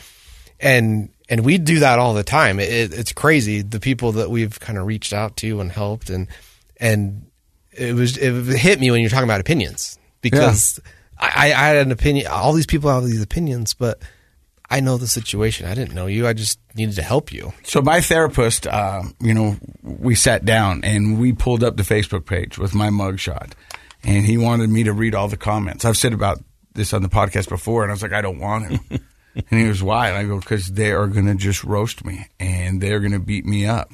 and. And we do that all the time. It, it's crazy, the people that we've kind of reached out to and helped, and and it was it hit me when you're talking about opinions, because yeah. I, I had an opinion. All these people have these opinions, but I know the situation. I didn't know you. I just needed to help you. So my therapist, uh, you know, we sat down and we pulled up the Facebook page with my mugshot, and he wanted me to read all the comments. I've said about this on the podcast before, and I was like, I don't want him. And he was, why? And I go, because they are going to just roast me, and they're going to beat me up.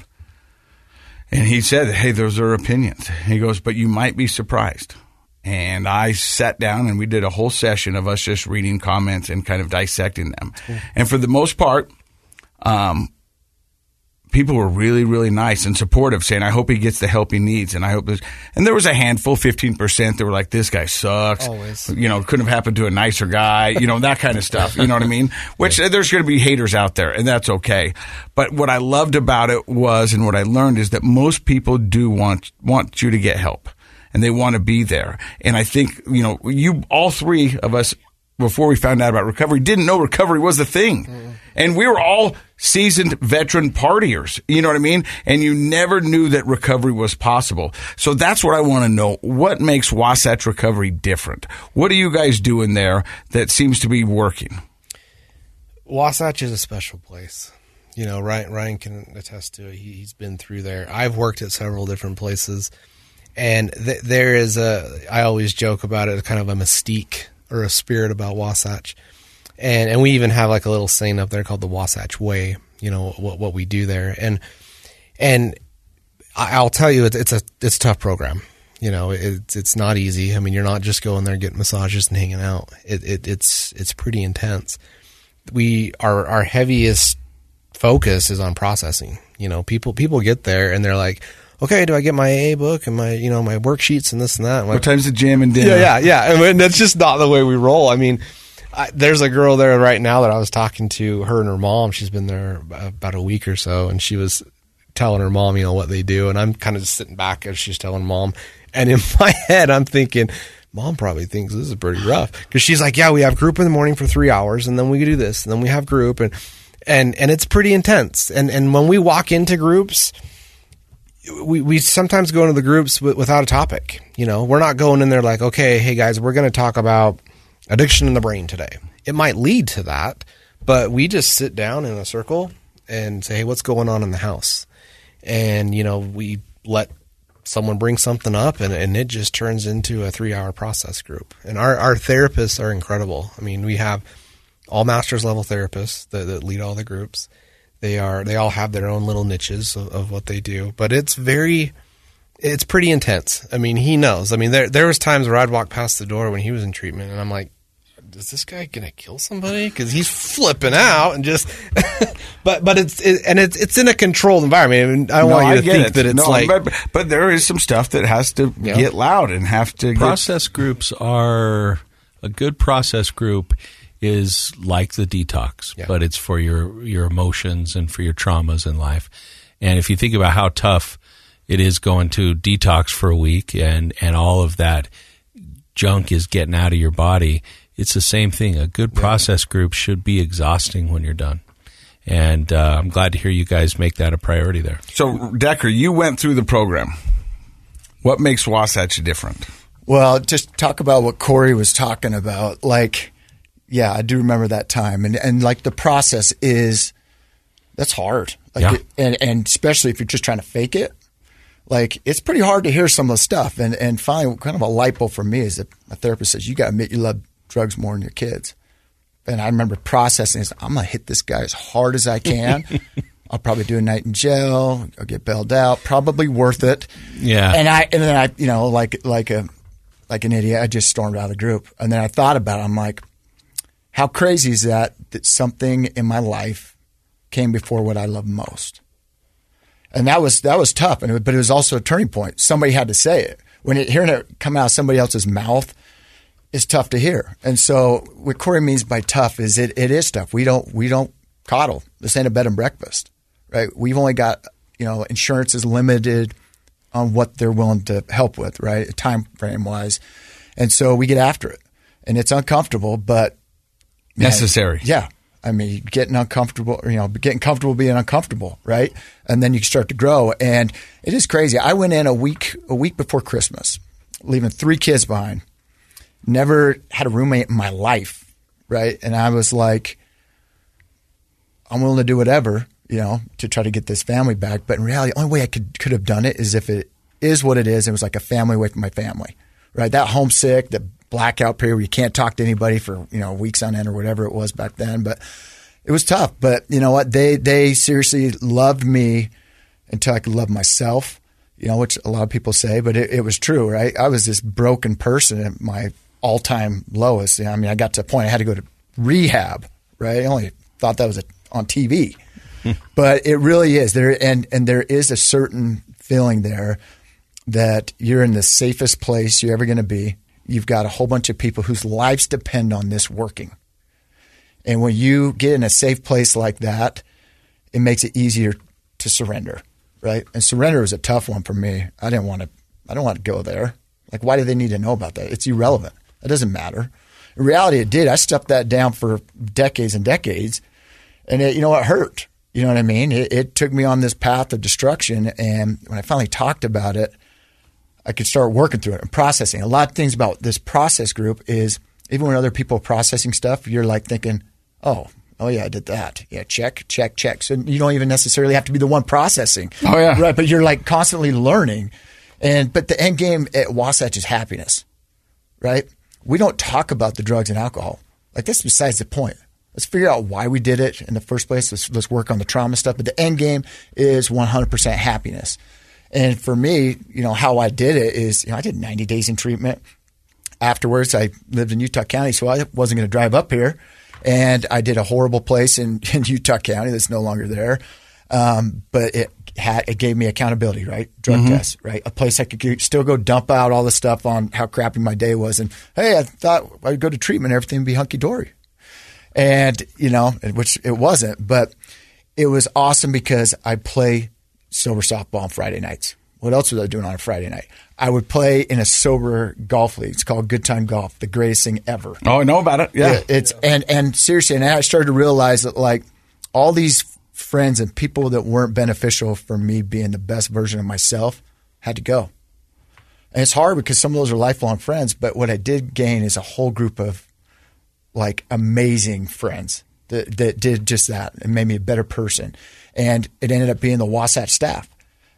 And he said, hey, those are opinions. And he goes, but you might be surprised. And I sat down, and we did a whole session of us just reading comments and kind of dissecting them. Yeah. And for the most part, um, people were really, really nice and supportive, saying, I hope he gets the help he needs. And I hope this. And there was a handful, fifteen percent, that were like, this guy sucks. Always. You know, couldn't have happened to a nicer guy, you know, that kind of stuff. You know what I mean? Which yeah. there's going to be haters out there, and that's okay. But what I loved about it was, and what I learned is that most people do want, want you to get help, and they want to be there. And I think, you know, you, all three of us, before we found out about recovery, didn't know recovery was the thing. Mm. And we were all seasoned veteran partiers. You know what I mean? And you never knew that recovery was possible. So that's what I want to know. What makes Wasatch Recovery different? What are you guys doing there that seems to be working? Wasatch is a special place. You know, Ryan, Ryan can attest to it. He, he's been through there. I've worked at several different places. And th- there is a, I always joke about it, kind of a mystique or a spirit about Wasatch. And and we even have like a little saying up there called the Wasatch Way, you know, what what we do there. And and I'll tell you, it's, it's a it's a tough program. You know, it's it's not easy. I mean, you're not just going there getting massages and hanging out. It, it it's it's pretty intense. We our our heaviest focus is on processing. You know, people people get there and they're like, okay, do I get my A A book and my, you know, my worksheets and this and that? Like, what time's the jam and dinner? Yeah, yeah, yeah. I mean, that's just not the way we roll. I mean, I, there's a girl there right now that I was talking to, her and her mom. She's been there about a week or so, and she was telling her mom, you know, what they do. And I'm kind of just sitting back as she's telling mom. And in my head, I'm thinking, mom probably thinks this is pretty rough. Because she's like, yeah, we have group in the morning for three hours, and then we do this, and then we have group. And and, and it's pretty intense. And, and when we walk into groups... We we sometimes go into the groups w- without a topic. You know, we're not going in there like, okay, hey guys, we're going to talk about addiction in the brain today. It might lead to that, but we just sit down in a circle and say, hey, what's going on in the house? And, you know, we let someone bring something up, and, and it just turns into a three hour process group. And our, our therapists are incredible. I mean, we have all master's level therapists that, that lead all the groups. They are. They all have their own little niches of, of what they do, but it's very, it's pretty intense. I mean, he knows. I mean, there there was times where I'd walk past the door when he was in treatment, and I'm like, "Is this guy gonna kill somebody?" Because he's flipping out and just. but but it's it, and it's it's in a controlled environment. I, mean, I don't no, want you I to think it. that it's no, like. But, but there is some stuff that has to yeah. get loud and have to. Process get... groups are a good process group. Is like the detox, yeah. but it's for your, your emotions and for your traumas in life. And if you think about how tough it is going to detox for a week and, and all of that junk is getting out of your body, it's the same thing. A good process yeah. group should be exhausting when you're done. And uh, I'm glad to hear you guys make that a priority there. So, Decker, you went through the program. What makes Wasatch different? Well, just talk about what Corey was talking about. Like... Yeah, I do remember that time. And and like the process is, that's hard. Like yeah. it, and, and especially if you're just trying to fake it, like it's pretty hard to hear some of the stuff. And and finally, kind of a light bulb for me is that my therapist says, you got to admit you love drugs more than your kids. And I remember processing this. I'm going to hit this guy as hard as I can. I'll probably do a night in jail. I'll get bailed out. Probably worth it. Yeah. And I and then I, you know, like like a like an idiot, I just stormed out of the group. And then I thought about it. I'm like, how crazy is that, that something in my life came before what I love most? And that was that was tough, and it, but it was also a turning point. Somebody had to say it. When it, hearing it come out of somebody else's mouth, is tough to hear. And so what Corey means by tough is it it is tough. We don't we don't coddle. This ain't a bed and breakfast, right? We've only got, you know, insurance is limited on what they're willing to help with, right? Time frame wise. And so we get after it, and it's uncomfortable, but man, necessary. Yeah. I mean, getting uncomfortable, you know, getting comfortable being uncomfortable, right? And then you start to grow. And it is crazy. I went in a week, a week before Christmas, leaving three kids behind. Never had a roommate in my life, right? And I was like, I'm willing to do whatever, you know, to try to get this family back. But in reality, the only way I could could have done it is if it is what it is. It was like a family away from my family, right? That homesick, that blackout period where you can't talk to anybody for, you know, weeks on end or whatever it was back then. But it was tough. But you know what? They they seriously loved me until I could love myself, you know, which a lot of people say, but it, it was true, right? I was this broken person at my all-time lowest. I mean, I got to a point I had to go to rehab, right? I only thought that was a, on T V, but it really is there. And, and there is a certain feeling there that you're in the safest place you're ever going to be. You've got a whole bunch of people whose lives depend on this working. And when you get in a safe place like that, it makes it easier to surrender, right? And surrender was a tough one for me. I didn't want to, I don't want to go there. Like, why do they need to know about that? It's irrelevant. It doesn't matter. In reality, it did. I stuffed that down for decades and decades, and it, you know, it hurt. You know what I mean? It, it took me on this path of destruction, and when I finally talked about it, I could start working through it and processing. A lot of things about this process group is even when other people are processing stuff, you're like thinking, oh, oh yeah, I did that. Yeah, check, check, check. So you don't even necessarily have to be the one processing. Oh yeah. Right, but you're like constantly learning. And but the end game at Wasatch is happiness, right? We don't talk about the drugs and alcohol. Like, that's besides the point. Let's figure out why we did it in the first place. Let's, let's work on the trauma stuff. But the end game is one hundred percent happiness. And for me, you know, how I did it is, you know, I did ninety days in treatment. Afterwards, I lived in Utah County, so I wasn't going to drive up here. And I did a horrible place in, in Utah County that's no longer there. Um, but it had, it gave me accountability, right? Drug mm-hmm. tests, right? A place I could still go dump out all the stuff on how crappy my day was. And, hey, I thought I'd go to treatment, everything would be hunky-dory. And, you know, which it wasn't. But it was awesome because I play sober softball on Friday nights. What else was I doing on a Friday night? I would play in a sober golf league. It's called Good Time Golf, the greatest thing ever. Oh, I know about it. Yeah. yeah it's yeah. And, and seriously, and I started to realize that, like, all these friends and people that weren't beneficial for me being the best version of myself had to go. And it's hard because some of those are lifelong friends, but what I did gain is a whole group of, like, amazing friends that, that did just that and made me a better person. And it ended up being the Wasatch staff.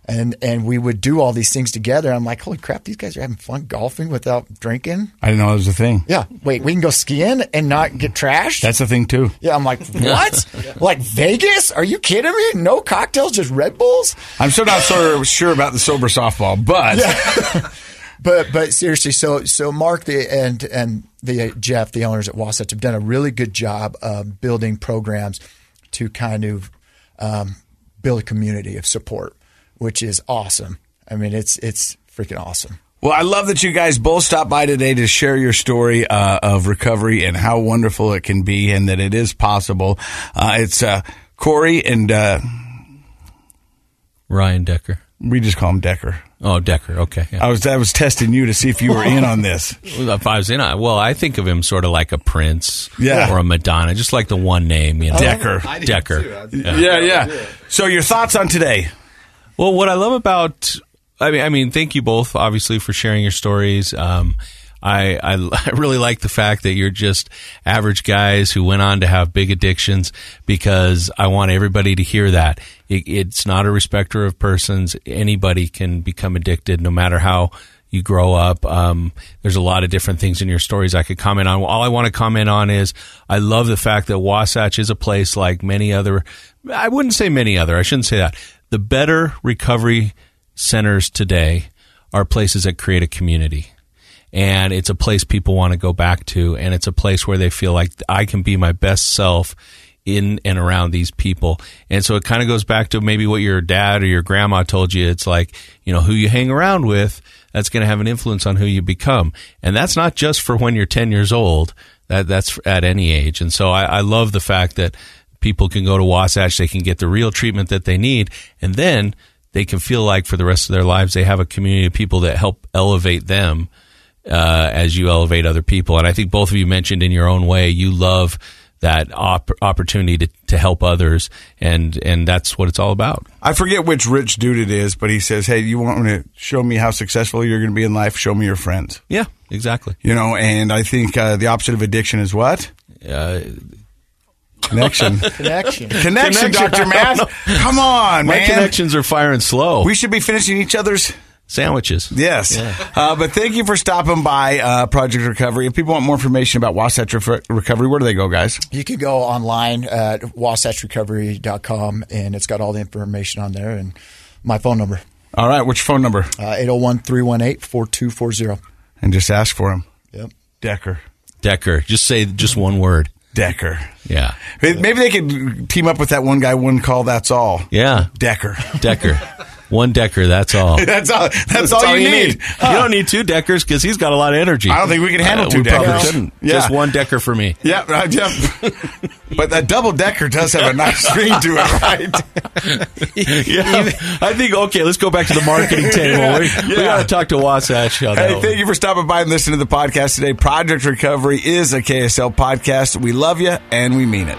And and we would do all these things together. I'm like, holy crap, these guys are having fun golfing without drinking. I didn't know it was a thing. Yeah. Wait, we can go skiing and not get trashed? That's a thing, too. Yeah, I'm like, what? yeah. Like Vegas? Are you kidding me? No cocktails, just Red Bulls? I'm still not sort of sure about the sober softball, but... Yeah. but but seriously, so so Mark the and, and the uh, Jeff, the owners at Wasatch, have done a really good job of building programs to kind of um, build a community of support, which is awesome. I mean, it's it's freaking awesome. Well, I love that you guys both stopped by today to share your story uh, of recovery and how wonderful it can be and that it is possible. Uh, it's uh, Corey and uh, Ryan Decker. We just call him Decker. Oh, Decker. Okay. Yeah. I was I was testing you to see if you were in on this. If I was in on, well, I think of him sort of like a Prince, yeah. or a Madonna, just like the one name, you know, Decker. I Decker. Too. Yeah, yeah. yeah. So, your thoughts on today? Well, what I love about, I mean, I mean, thank you both, obviously, for sharing your stories. Um, I, I, I really like the fact that you're just average guys who went on to have big addictions, because I want everybody to hear that. It, it's not a respecter of persons. Anybody can become addicted, no matter how you grow up. Um, there's a lot of different things in your stories I could comment on. All I want to comment on is I love the fact that Wasatch is a place like many other, I wouldn't say many other, I shouldn't say that. The better recovery centers today are places that create a community. And it's a place people want to go back to. And it's a place where they feel like I can be my best self in and around these people. And so it kind of goes back to maybe what your dad or your grandma told you. It's like, you know, who you hang around with, that's going to have an influence on who you become. And that's not just for when you're ten years old. That, that's at any age. And so I, I love the fact that people can go to Wasatch, they can get the real treatment that they need, and then they can feel like for the rest of their lives they have a community of people that help elevate them uh, as you elevate other people. And I think both of you mentioned in your own way, you love that op- opportunity to, to help others, and, and that's what it's all about. I forget which rich dude it is, but he says, hey, you want to show me how successful you're going to be in life? Show me your friends. Yeah, exactly. You know, and I think uh, the opposite of addiction is what? Uh Connection. Connection. Connection, Doctor Matt. Come on, My man. My connections are firing slow. We should be finishing each other's sandwiches. Yes. Yeah. Uh, but thank you for stopping by uh, Project Recovery. If people want more information about Wasatch Re- Recovery, where do they go, guys? You can go online at wasatch recovery dot com, and it's got all the information on there and my phone number. All right. What's your phone number? Uh, eight oh one, three one eight, four two four zero. And just ask for him. Yep. Decker. Decker. Just say just one word. Decker. Yeah. Maybe they could team up with that one guy, one call, that's all. Yeah. Decker. Decker. One Decker, that's all. that's all That's, that's all, all you need. need. Huh. You don't need two Deckers because he's got a lot of energy. I don't think we can handle uh, two we Deckers. Probably shouldn't. Yeah. Just one Decker for me. Yeah. Right, yeah. But that double Decker does have a nice ring to it, right? Yeah. I think, okay, let's go back to the marketing table. yeah. We, we yeah. got to talk to Wasatch. Hey, thank one. you for stopping by and listening to the podcast today. Project Recovery is a K S L podcast. We love you and we mean it.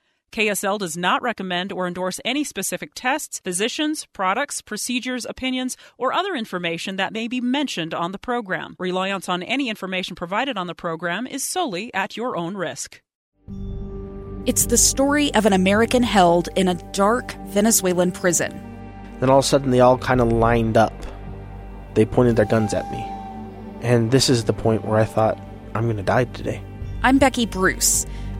K S L does not recommend or endorse any specific tests, physicians, products, procedures, opinions, or other information that may be mentioned on the program. Reliance on any information provided on the program is solely at your own risk. It's the story of an American held in a dark Venezuelan prison. Then all of a sudden they all kind of lined up. They pointed their guns at me. And this is the point where I thought, I'm going to die today. I'm Becky Bruce.